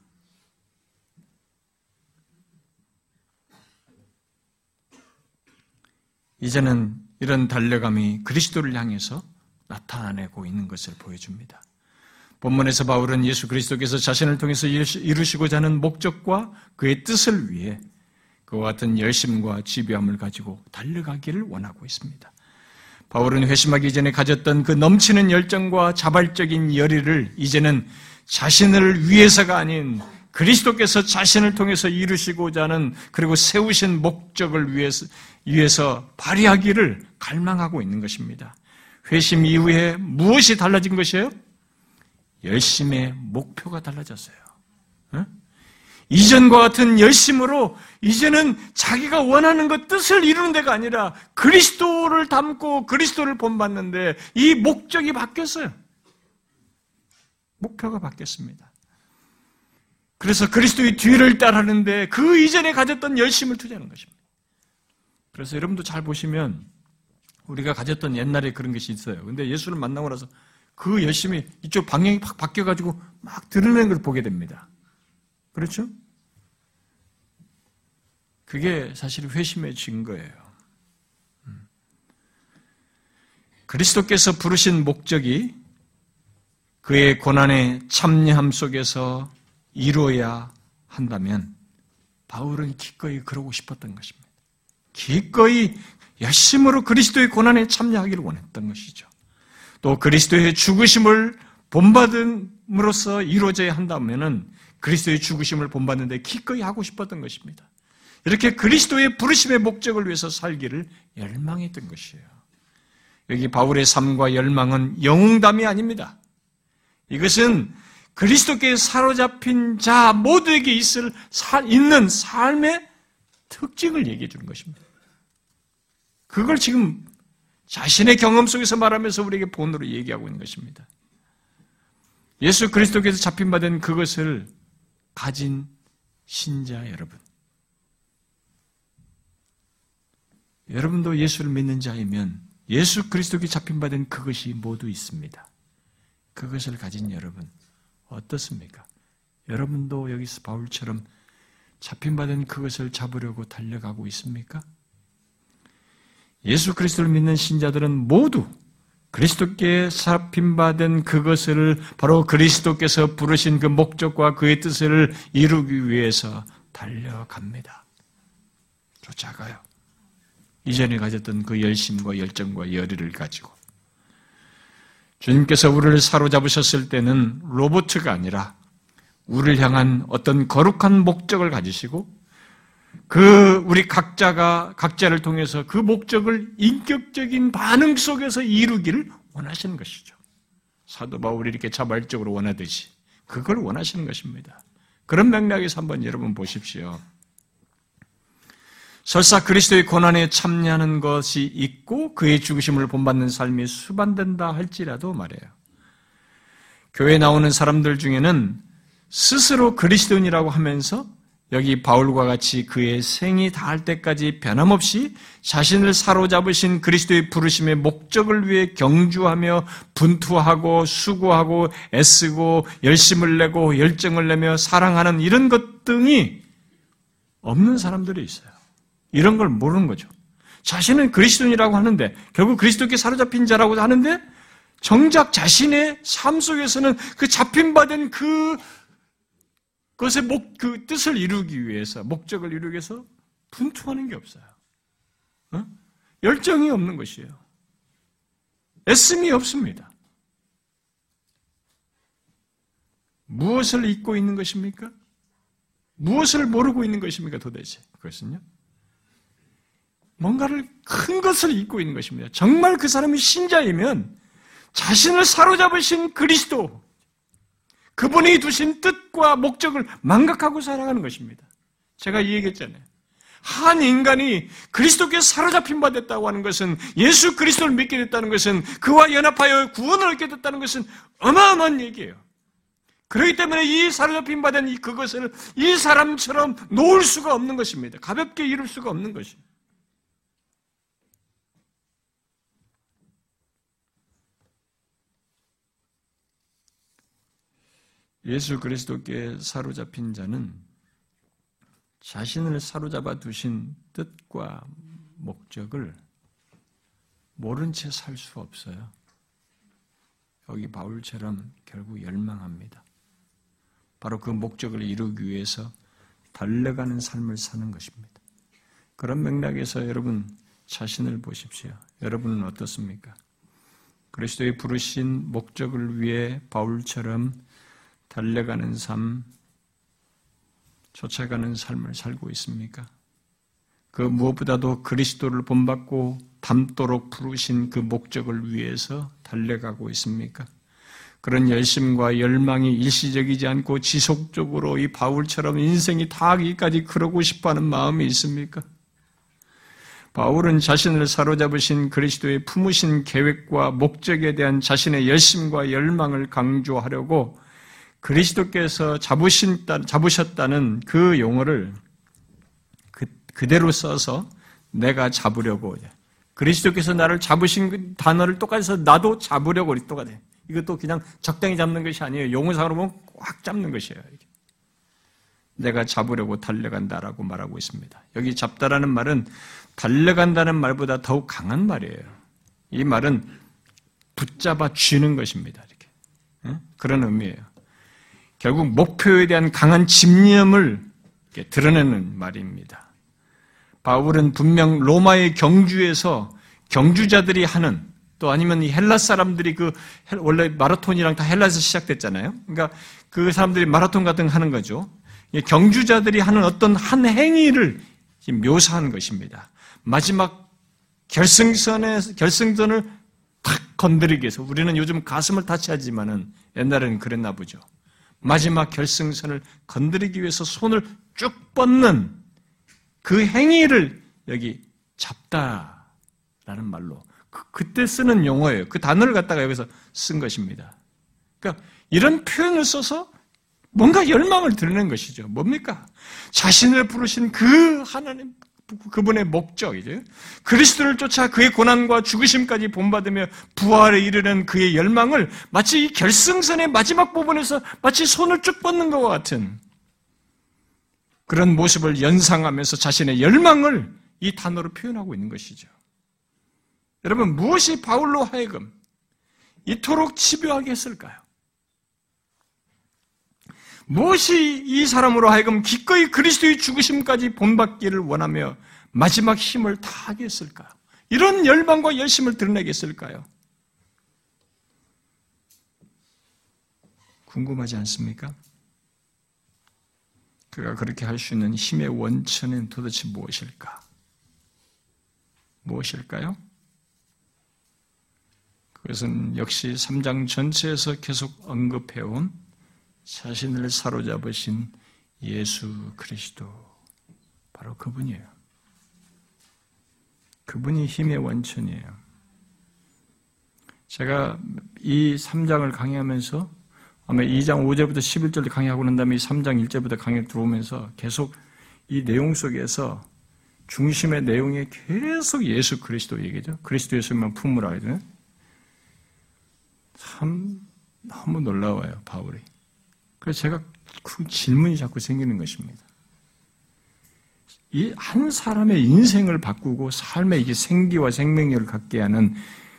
이제는 이런 달려감이 그리스도를 향해서 나타내고 있는 것을 보여줍니다. 본문에서 바울은 예수 그리스도께서 자신을 통해서 이루시고자 하는 목적과 그의 뜻을 위해 그와 같은 열심과 집요함을 가지고 달려가기를 원하고 있습니다. 바울은 회심하기 전에 가졌던 그 넘치는 열정과 자발적인 열의를 이제는 자신을 위해서가 아닌 그리스도께서 자신을 통해서 이루시고자 하는 그리고 세우신 목적을 위해서 발휘하기를 갈망하고 있는 것입니다. 회심 이후에 무엇이 달라진 것이에요? 열심의 목표가 달라졌어요. 이전과 같은 열심으로 이제는 자기가 원하는 것 뜻을 이루는 데가 아니라 그리스도를 닮고 그리스도를 본받는데 이 목적이 바뀌었어요. 목표가 바뀌었습니다. 그래서 그리스도의 뒤를 따르는데 그 이전에 가졌던 열심을 투자하는 것입니다. 그래서 여러분도 잘 보시면 우리가 가졌던 옛날에 그런 것이 있어요. 근데 예수를 만나고 나서 그 열심이 이쪽 방향이 팍 바뀌어가지고 막 드러내는 걸 보게 됩니다. 그렇죠? 그게 사실 회심의 증거예요. 그리스도께서 부르신 목적이 그의 고난의 참여함 속에서 이루어야 한다면 바울은 기꺼이 그러고 싶었던 것입니다. 기꺼이 열심으로 그리스도의 고난에 참여하기를 원했던 것이죠. 또 그리스도의 죽으심을 본받음으로써 이루어져야 한다면 그리스도의 죽으심을 본받는데 기꺼이 하고 싶었던 것입니다. 이렇게 그리스도의 부르심의 목적을 위해서 살기를 열망했던 것이에요. 여기 바울의 삶과 열망은 영웅담이 아닙니다. 이것은 그리스도께 사로잡힌 자 모두에게 있는 삶의 특징을 얘기해 주는 것입니다. 그걸 지금 자신의 경험 속에서 말하면서 우리에게 본으로 얘기하고 있는 것입니다. 예수 그리스도께서 잡힌 바 된 그것을 가진 신자 여러분, 여러분도 예수를 믿는 자이면 예수 그리스도께 잡힌 바 된 그것이 모두 있습니다. 그것을 가진 여러분 어떻습니까? 여러분도 여기서 바울처럼 잡힌 바 된 그것을 잡으려고 달려가고 있습니까? 예수 그리스도를 믿는 신자들은 모두 그리스도께 잡힌 바 된 그것을, 바로 그리스도께서 부르신 그 목적과 그의 뜻을 이루기 위해서 달려갑니다. 쫓아가요. 이전에 가졌던 그 열심과 열정과 열의를 가지고. 주님께서 우리를 사로잡으셨을 때는 로봇가 아니라 우리를 향한 어떤 거룩한 목적을 가지시고 우리 각자를 통해서 그 목적을 인격적인 반응 속에서 이루기를 원하시는 것이죠. 사도 바울이 이렇게 자발적으로 원하듯이 그걸 원하시는 것입니다. 그런 맥락에서 한번 여러분 보십시오. 설사 그리스도의 고난에 참여하는 것이 있고 그의 죽으심을 본받는 삶이 수반된다 할지라도 말이에요. 교회에 나오는 사람들 중에는 스스로 그리스도인이라고 하면서 여기 바울과 같이 그의 생이 다할 때까지 변함없이 자신을 사로잡으신 그리스도의 부르심의 목적을 위해 경주하며 분투하고 수고하고 애쓰고 열심을 내고 열정을 내며 사랑하는 이런 것 등이 없는 사람들이 있어요. 이런 걸 모르는 거죠. 자신은 그리스도인이라고 하는데, 결국 그리스도께 사로잡힌 자라고 하는데, 정작 자신의 삶 속에서는 그 잡힌 바 된 그것의 그 뜻을 이루기 위해서, 목적을 이루기 위해서 분투하는 게 없어요. 어? 열정이 없는 것이에요. 애씀이 없습니다. 무엇을 잊고 있는 것입니까? 무엇을 모르고 있는 것입니까, 도대체? 그것은요? 뭔가를 큰 것을 잊고 있는 것입니다. 정말 그 사람이 신자이면 자신을 사로잡으신 그리스도, 그분이 두신 뜻과 목적을 망각하고 살아가는 것입니다. 제가 이 얘기했잖아요. 한 인간이 그리스도께 사로잡힌 바 됐다고 하는 것은, 예수 그리스도를 믿게 됐다는 것은, 그와 연합하여 구원을 얻게 됐다는 것은 어마어마한 얘기예요. 그렇기 때문에 이 사로잡힌 바 된 그것을 이 사람처럼 놓을 수가 없는 것입니다. 가볍게 이룰 수가 없는 것입니다. 예수 그리스도께 사로잡힌 자는 자신을 사로잡아 두신 뜻과 목적을 모른 채 살 수 없어요. 여기 바울처럼 결국 열망합니다. 바로 그 목적을 이루기 위해서 달려가는 삶을 사는 것입니다. 그런 맥락에서 여러분 자신을 보십시오. 여러분은 어떻습니까? 그리스도의 부르신 목적을 위해 바울처럼 달려가는 삶, 쫓아가는 삶을 살고 있습니까? 그 무엇보다도 그리스도를 본받고 닮도록 부르신 그 목적을 위해서 달려가고 있습니까? 그런 열심과 열망이 일시적이지 않고 지속적으로 이 바울처럼 인생이 다하기까지 그러고 싶어하는 마음이 있습니까? 바울은 자신을 사로잡으신 그리스도의 품으신 계획과 목적에 대한 자신의 열심과 열망을 강조하려고 그리스도께서 잡으셨다는 그 용어를 그대로 써서 내가 잡으려고, 그리스도께서 나를 잡으신 그 단어를 똑같이 써서 나도 잡으려고 똑같아요. 이것도 그냥 적당히 잡는 것이 아니에요. 용어상으로 보면 꽉 잡는 것이에요. 내가 잡으려고 달려간다라고 말하고 있습니다. 여기 잡다라는 말은 달려간다는 말보다 더욱 강한 말이에요. 이 말은 붙잡아 쥐는 것입니다. 이렇게. 그런 의미예요. 결국 목표에 대한 강한 집념을 이렇게 드러내는 말입니다. 바울은 분명 로마의 경주에서 경주자들이 하는, 또 아니면 이 헬라 사람들이 원래 마라톤이랑 다 헬라에서 시작됐잖아요. 그러니까 그 사람들이 마라톤 같은 거 하는 거죠. 경주자들이 하는 어떤 한 행위를 지금 묘사한 것입니다. 마지막 결승선을 탁 건드리기 위해서, 우리는 요즘 가슴을 터치하지만은 옛날에는 그랬나 보죠. 마지막 결승선을 건드리기 위해서 손을 쭉 뻗는 그 행위를 여기 잡다라는 말로, 그때 쓰는 용어예요. 그 단어를 갖다가 여기서 쓴 것입니다. 그러니까 이런 표현을 써서 뭔가 열망을 드러낸 것이죠. 뭡니까? 자신을 부르신 그 하나님, 그분의 목적이죠. 그리스도를 쫓아 그의 고난과 죽으심까지 본받으며 부활에 이르는 그의 열망을 마치 이 결승선의 마지막 부분에서 마치 손을 쭉 뻗는 것과 같은 그런 모습을 연상하면서 자신의 열망을 이 단어로 표현하고 있는 것이죠. 여러분, 무엇이 바울로 하여금 이토록 집요하게 했을까요? 무엇이 이 사람으로 하여금 기꺼이 그리스도의 죽으심까지 본받기를 원하며 마지막 힘을 다하게 했을까요? 이런 열망과 열심을 드러내게 했을까요? 궁금하지 않습니까? 그가 그렇게 할 수 있는 힘의 원천은 도대체 무엇일까? 무엇일까요? 그것은 역시 3장 전체에서 계속 언급해온 자신을 사로잡으신 예수 그리스도, 바로 그분이에요. 그분이 힘의 원천이에요. 제가 이 3장을 강의하면서, 아마 2장 5절부터 11절을 강의하고 난 다음에 3장 1절부터 강의 들어오면서 계속 이 내용 속에서 중심의 내용에 계속 예수 그리스도 얘기죠. 그리스도 예수만 품으라 하거든요. 참 너무 놀라워요, 바울이. 그래서 제가 그 질문이 자꾸 생기는 것입니다. 이 한 사람의 인생을 바꾸고 삶의 이게 생기와 생명력을 갖게 하는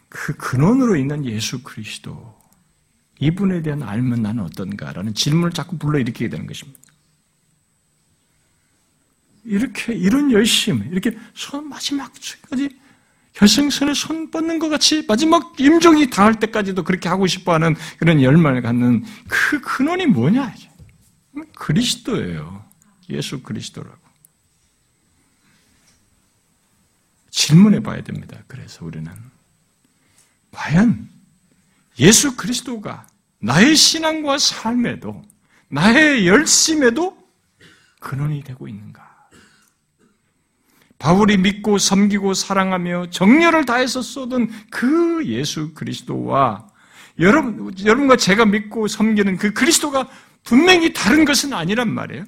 그 근원으로 있는 예수 그리스도, 이분에 대한 알면 나는 어떤가라는 질문을 자꾸 불러일으키게 되는 것입니다. 이렇게 이런 열심, 이렇게 손 마지막까지 결승선에 손 뻗는 것 같이 마지막 임종이 당할 때까지도 그렇게 하고 싶어하는 그런 열망을 갖는 그 근원이 뭐냐? 그리스도예요. 예수 그리스도라고. 질문해 봐야 됩니다. 그래서 우리는 과연 예수 그리스도가 나의 신앙과 삶에도, 나의 열심에도 근원이 되고 있는가? 바울이 믿고 섬기고 사랑하며 정열을 다해서 쏟은 그 예수 그리스도와 여러분과 제가 믿고 섬기는 그 그리스도가 분명히 다른 것은 아니란 말이에요.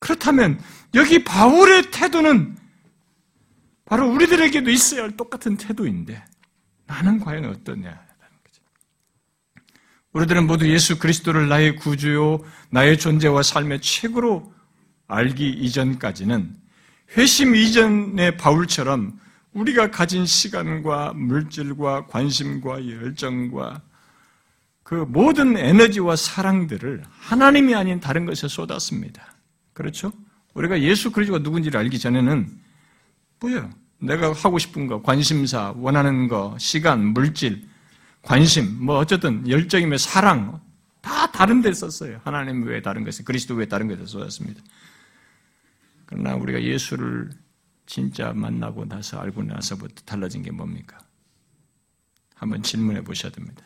그렇다면 여기 바울의 태도는 바로 우리들에게도 있어야 할 똑같은 태도인데 나는 과연 어떠냐라는 거죠. 우리들은 모두 예수 그리스도를 나의 구주요, 나의 존재와 삶의 최고로 알기 이전까지는 회심 이전의 바울처럼 우리가 가진 시간과 물질과 관심과 열정과 그 모든 에너지와 사랑들을 하나님이 아닌 다른 것에 쏟았습니다. 그렇죠? 우리가 예수 그리스도가 누군지를 알기 전에는 뭐예요? 내가 하고 싶은 거, 관심사, 원하는 거, 시간, 물질, 관심, 뭐 어쨌든 열정이며 사랑 다 다른 데 썼어요. 하나님 외에 다른 것에, 그리스도 외에 다른 것에 쏟았습니다. 그러나 우리가 예수를 진짜 만나고 나서 알고 나서부터 달라진 게 뭡니까? 한번 질문해 보셔야 됩니다.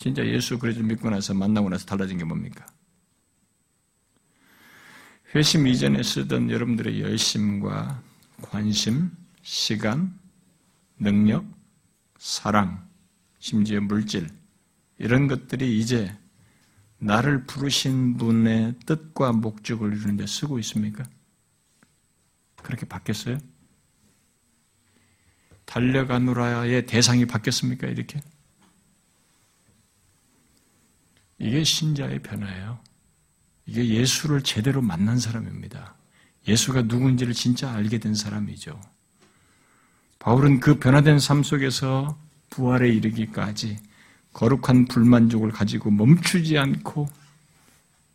진짜 예수 그리스도 믿고 나서 만나고 나서 달라진 게 뭡니까? 회심 이전에 쓰던 여러분들의 열심과 관심, 시간, 능력, 사랑, 심지어 물질 이런 것들이 이제 나를 부르신 분의 뜻과 목적을 이루는 데 쓰고 있습니까? 그렇게 바뀌었어요? 달려가노라의 대상이 바뀌었습니까? 이렇게? 이게 신자의 변화예요. 이게 예수를 제대로 만난 사람입니다. 예수가 누군지를 진짜 알게 된 사람이죠. 바울은 그 변화된 삶 속에서 부활에 이르기까지 거룩한 불만족을 가지고 멈추지 않고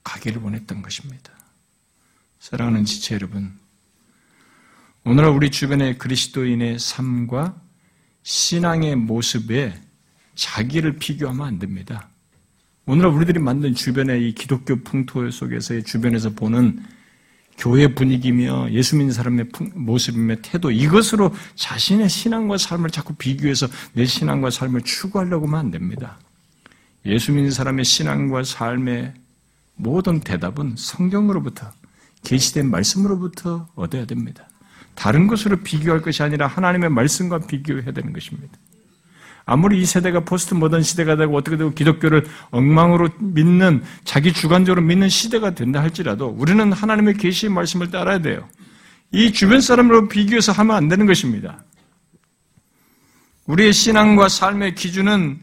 가기를 원했던 것입니다. 사랑하는 지체 여러분, 오늘날 우리 주변의 그리스도인의 삶과 신앙의 모습에 자기를 비교하면 안 됩니다. 오늘날 우리들이 만든 주변의 이 기독교 풍토 속에서의 주변에서 보는 교회 분위기며 예수 믿는 사람의 모습이며 태도, 이것으로 자신의 신앙과 삶을 자꾸 비교해서 내 신앙과 삶을 추구하려고만 안 됩니다. 예수 믿는 사람의 신앙과 삶의 모든 대답은 성경으로부터, 계시된 말씀으로부터 얻어야 됩니다. 다른 것으로 비교할 것이 아니라 하나님의 말씀과 비교해야 되는 것입니다. 아무리 이 세대가 포스트 모던 시대가 되고 어떻게 되고 기독교를 엉망으로 믿는, 자기 주관적으로 믿는 시대가 된다 할지라도 우리는 하나님의 계시의 말씀을 따라야 돼요. 이 주변 사람으로 비교해서 하면 안 되는 것입니다. 우리의 신앙과 삶의 기준은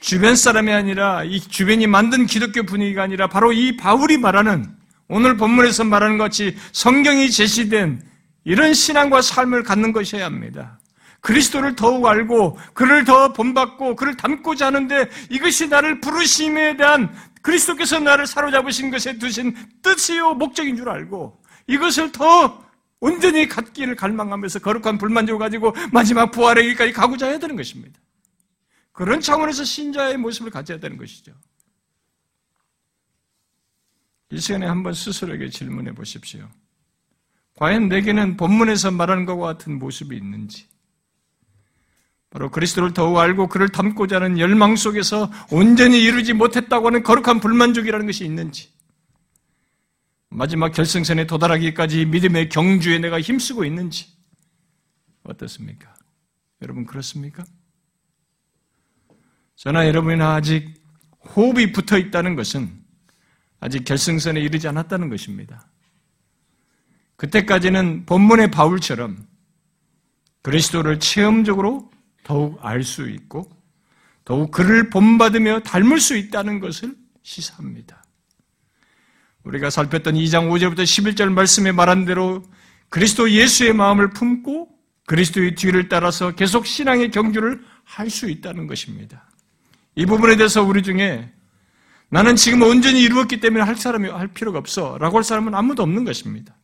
주변 사람이 아니라 이 주변이 만든 기독교 분위기가 아니라 바로 이 바울이 말하는, 오늘 본문에서 말하는 것 같이 성경이 제시된 이런 신앙과 삶을 갖는 것이어야 합니다. 그리스도를 더욱 알고 그를 더 본받고 그를 닮고자 하는데, 이것이 나를 부르심에 대한 그리스도께서 나를 사로잡으신 것에 두신 뜻이요 목적인 줄 알고 이것을 더 온전히 갖기를 갈망하면서 거룩한 불만족을 가지고 마지막 부활에까지 가고자 해야 되는 것입니다. 그런 차원에서 신자의 모습을 가져야 되는 것이죠. 이 시간에 한번 스스로에게 질문해 보십시오. 과연 내게는 본문에서 말하는 것과 같은 모습이 있는지, 바로 그리스도를 더욱 알고 그를 닮고자 하는 열망 속에서 온전히 이루지 못했다고 하는 거룩한 불만족이라는 것이 있는지, 마지막 결승선에 도달하기까지 믿음의 경주에 내가 힘쓰고 있는지 어떻습니까? 여러분 그렇습니까? 저나 여러분이나 아직 호흡이 붙어 있다는 것은 아직 결승선에 이르지 않았다는 것입니다. 그때까지는 본문의 바울처럼 그리스도를 체험적으로 더욱 알 수 있고 더욱 그를 본받으며 닮을 수 있다는 것을 시사합니다. 우리가 살폈던 2장 5절부터 11절 말씀에 말한 대로 그리스도 예수의 마음을 품고 그리스도의 뒤를 따라서 계속 신앙의 경주를 할 수 있다는 것입니다. 이 부분에 대해서 우리 중에 나는 지금 온전히 이루었기 때문에 할 사람이 할 필요가 없어 라고 할 사람은 아무도 없는 것입니다.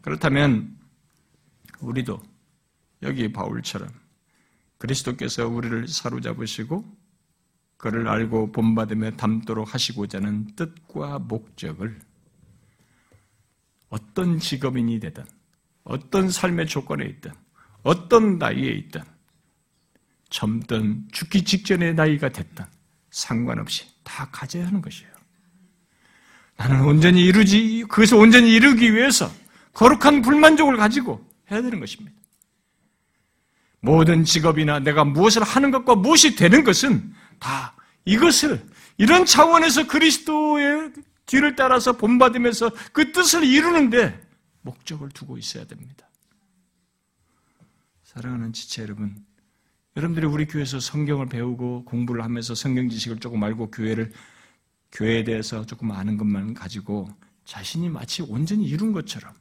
그렇다면 우리도 여기 바울처럼 그리스도께서 우리를 사로잡으시고 그를 알고 본받으며 닮도록 하시고자 하는 뜻과 목적을 어떤 직업인이 되든 어떤 삶의 조건에 있든 어떤 나이에 있든 젊든 죽기 직전의 나이가 됐든 상관없이 다 가져야 하는 것이에요. 나는 온전히 이루지, 그것을 온전히 이루기 위해서 거룩한 불만족을 가지고 해야 되는 것입니다. 모든 직업이나 내가 무엇을 하는 것과 무엇이 되는 것은 다 이것을 이런 차원에서 그리스도의 뒤를 따라서 본받으면서 그 뜻을 이루는데 목적을 두고 있어야 됩니다. 사랑하는 지체 여러분, 여러분들이 우리 교회에서 성경을 배우고 공부를 하면서 성경 지식을 조금 알고 교회에 대해서 조금 아는 것만 가지고 자신이 마치 온전히 이룬 것처럼,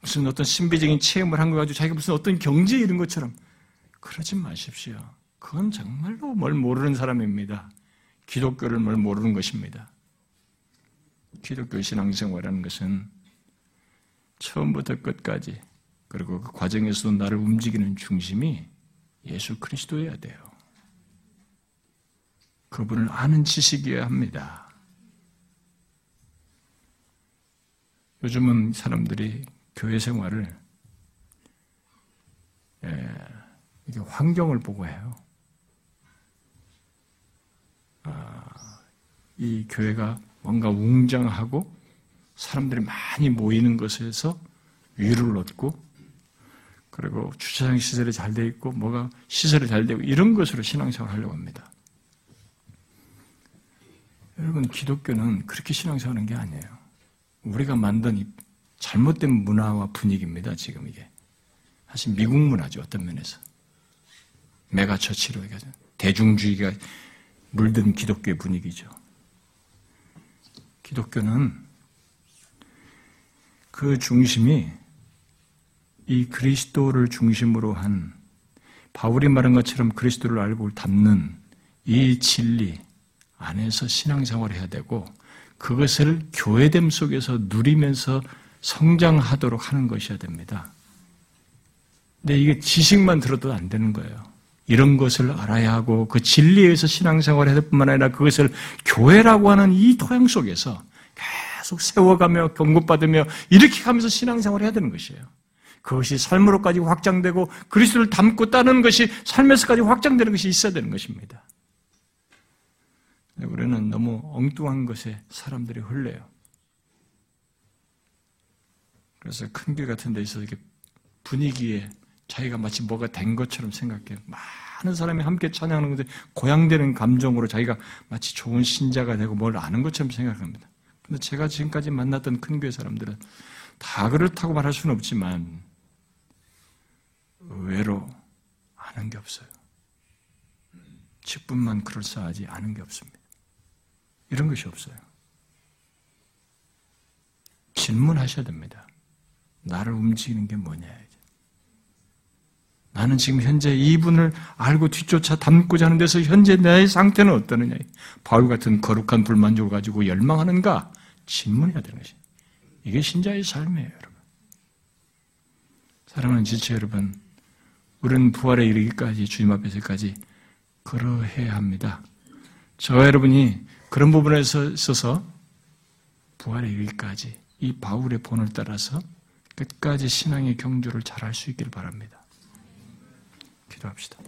무슨 어떤 신비적인 체험을 한 것 가지고 자기가 무슨 어떤 경지에 이른 것처럼 그러지 마십시오. 그건 정말로 뭘 모르는 사람입니다. 기독교를 뭘 모르는 것입니다. 기독교 신앙생활이라는 것은 처음부터 끝까지, 그리고 그 과정에서도 나를 움직이는 중심이 예수 그리스도여야 돼요. 그분을 아는 지식이어야 합니다. 요즘은 사람들이 교회 생활을 이게 환경을 보고 해요. 이 교회가 뭔가 웅장하고 사람들이 많이 모이는 것에서 위를 얻고, 그리고 주차장 시설이 잘 돼 있고 뭐가 시설이 잘 되고 이런 것으로 신앙생활을 하려고 합니다. 여러분, 기독교는 그렇게 신앙생활하는 게 아니에요. 우리가 만든 이 잘못된 문화와 분위기입니다. 지금 이게 사실 미국 문화죠. 어떤 면에서 메가처치로 얘기하죠. 대중주의가 물든 기독교의 분위기죠. 기독교는 그 중심이 이 그리스도를 중심으로 한, 바울이 말한 것처럼 그리스도를 알고 닮는 이 진리 안에서 신앙생활을 해야 되고, 그것을 교회됨 속에서 누리면서 성장하도록 하는 것이어야 됩니다. 근데 이게 지식만 들어도 안 되는 거예요. 이런 것을 알아야 하고 그 진리에서 신앙생활을 해야 될 뿐만 아니라 그것을 교회라고 하는 이 토양 속에서 계속 세워가며 경고받으며 일으켜가면서 신앙생활을 해야 되는 것이에요. 그것이 삶으로까지 확장되고 그리스도를 닮고 따르는 것이 삶에서까지 확장되는 것이 있어야 되는 것입니다. 우리는 너무 엉뚱한 것에 사람들이 흘려요. 그래서 큰 길 같은 데 있어서 이렇게 분위기에 자기가 마치 뭐가 된 것처럼 생각해요. 많은 사람이 함께 찬양하는 건데 고양되는 감정으로 자기가 마치 좋은 신자가 되고 뭘 아는 것처럼 생각합니다. 근데 제가 지금까지 만났던 큰 교회 사람들은 다 그렇다고 말할 수는 없지만 의외로 아는 게 없어요. 직분만 그럴싸하지 않은 게 없습니다. 이런 것이 없어요. 질문하셔야 됩니다. 나를 움직이는 게 뭐냐. 나는 지금 현재 이분을 알고 뒤쫓아 닮고자 하는 데서 현재 나의 상태는 어떠느냐. 바울 같은 거룩한 불만족을 가지고 열망하는가? 질문해야 되는 것이에요. 이게 신자의 삶이에요, 여러분. 사랑하는 지체 여러분, 우리는 부활에 이르기까지, 주님 앞에서까지 그러해야 합니다. 저와 여러분이 그런 부분에서 있어서 부활에 이르기까지 이 바울의 본을 따라서 끝까지 신앙의 경주를 잘할 수 있기를 바랍니다. 기도합시다.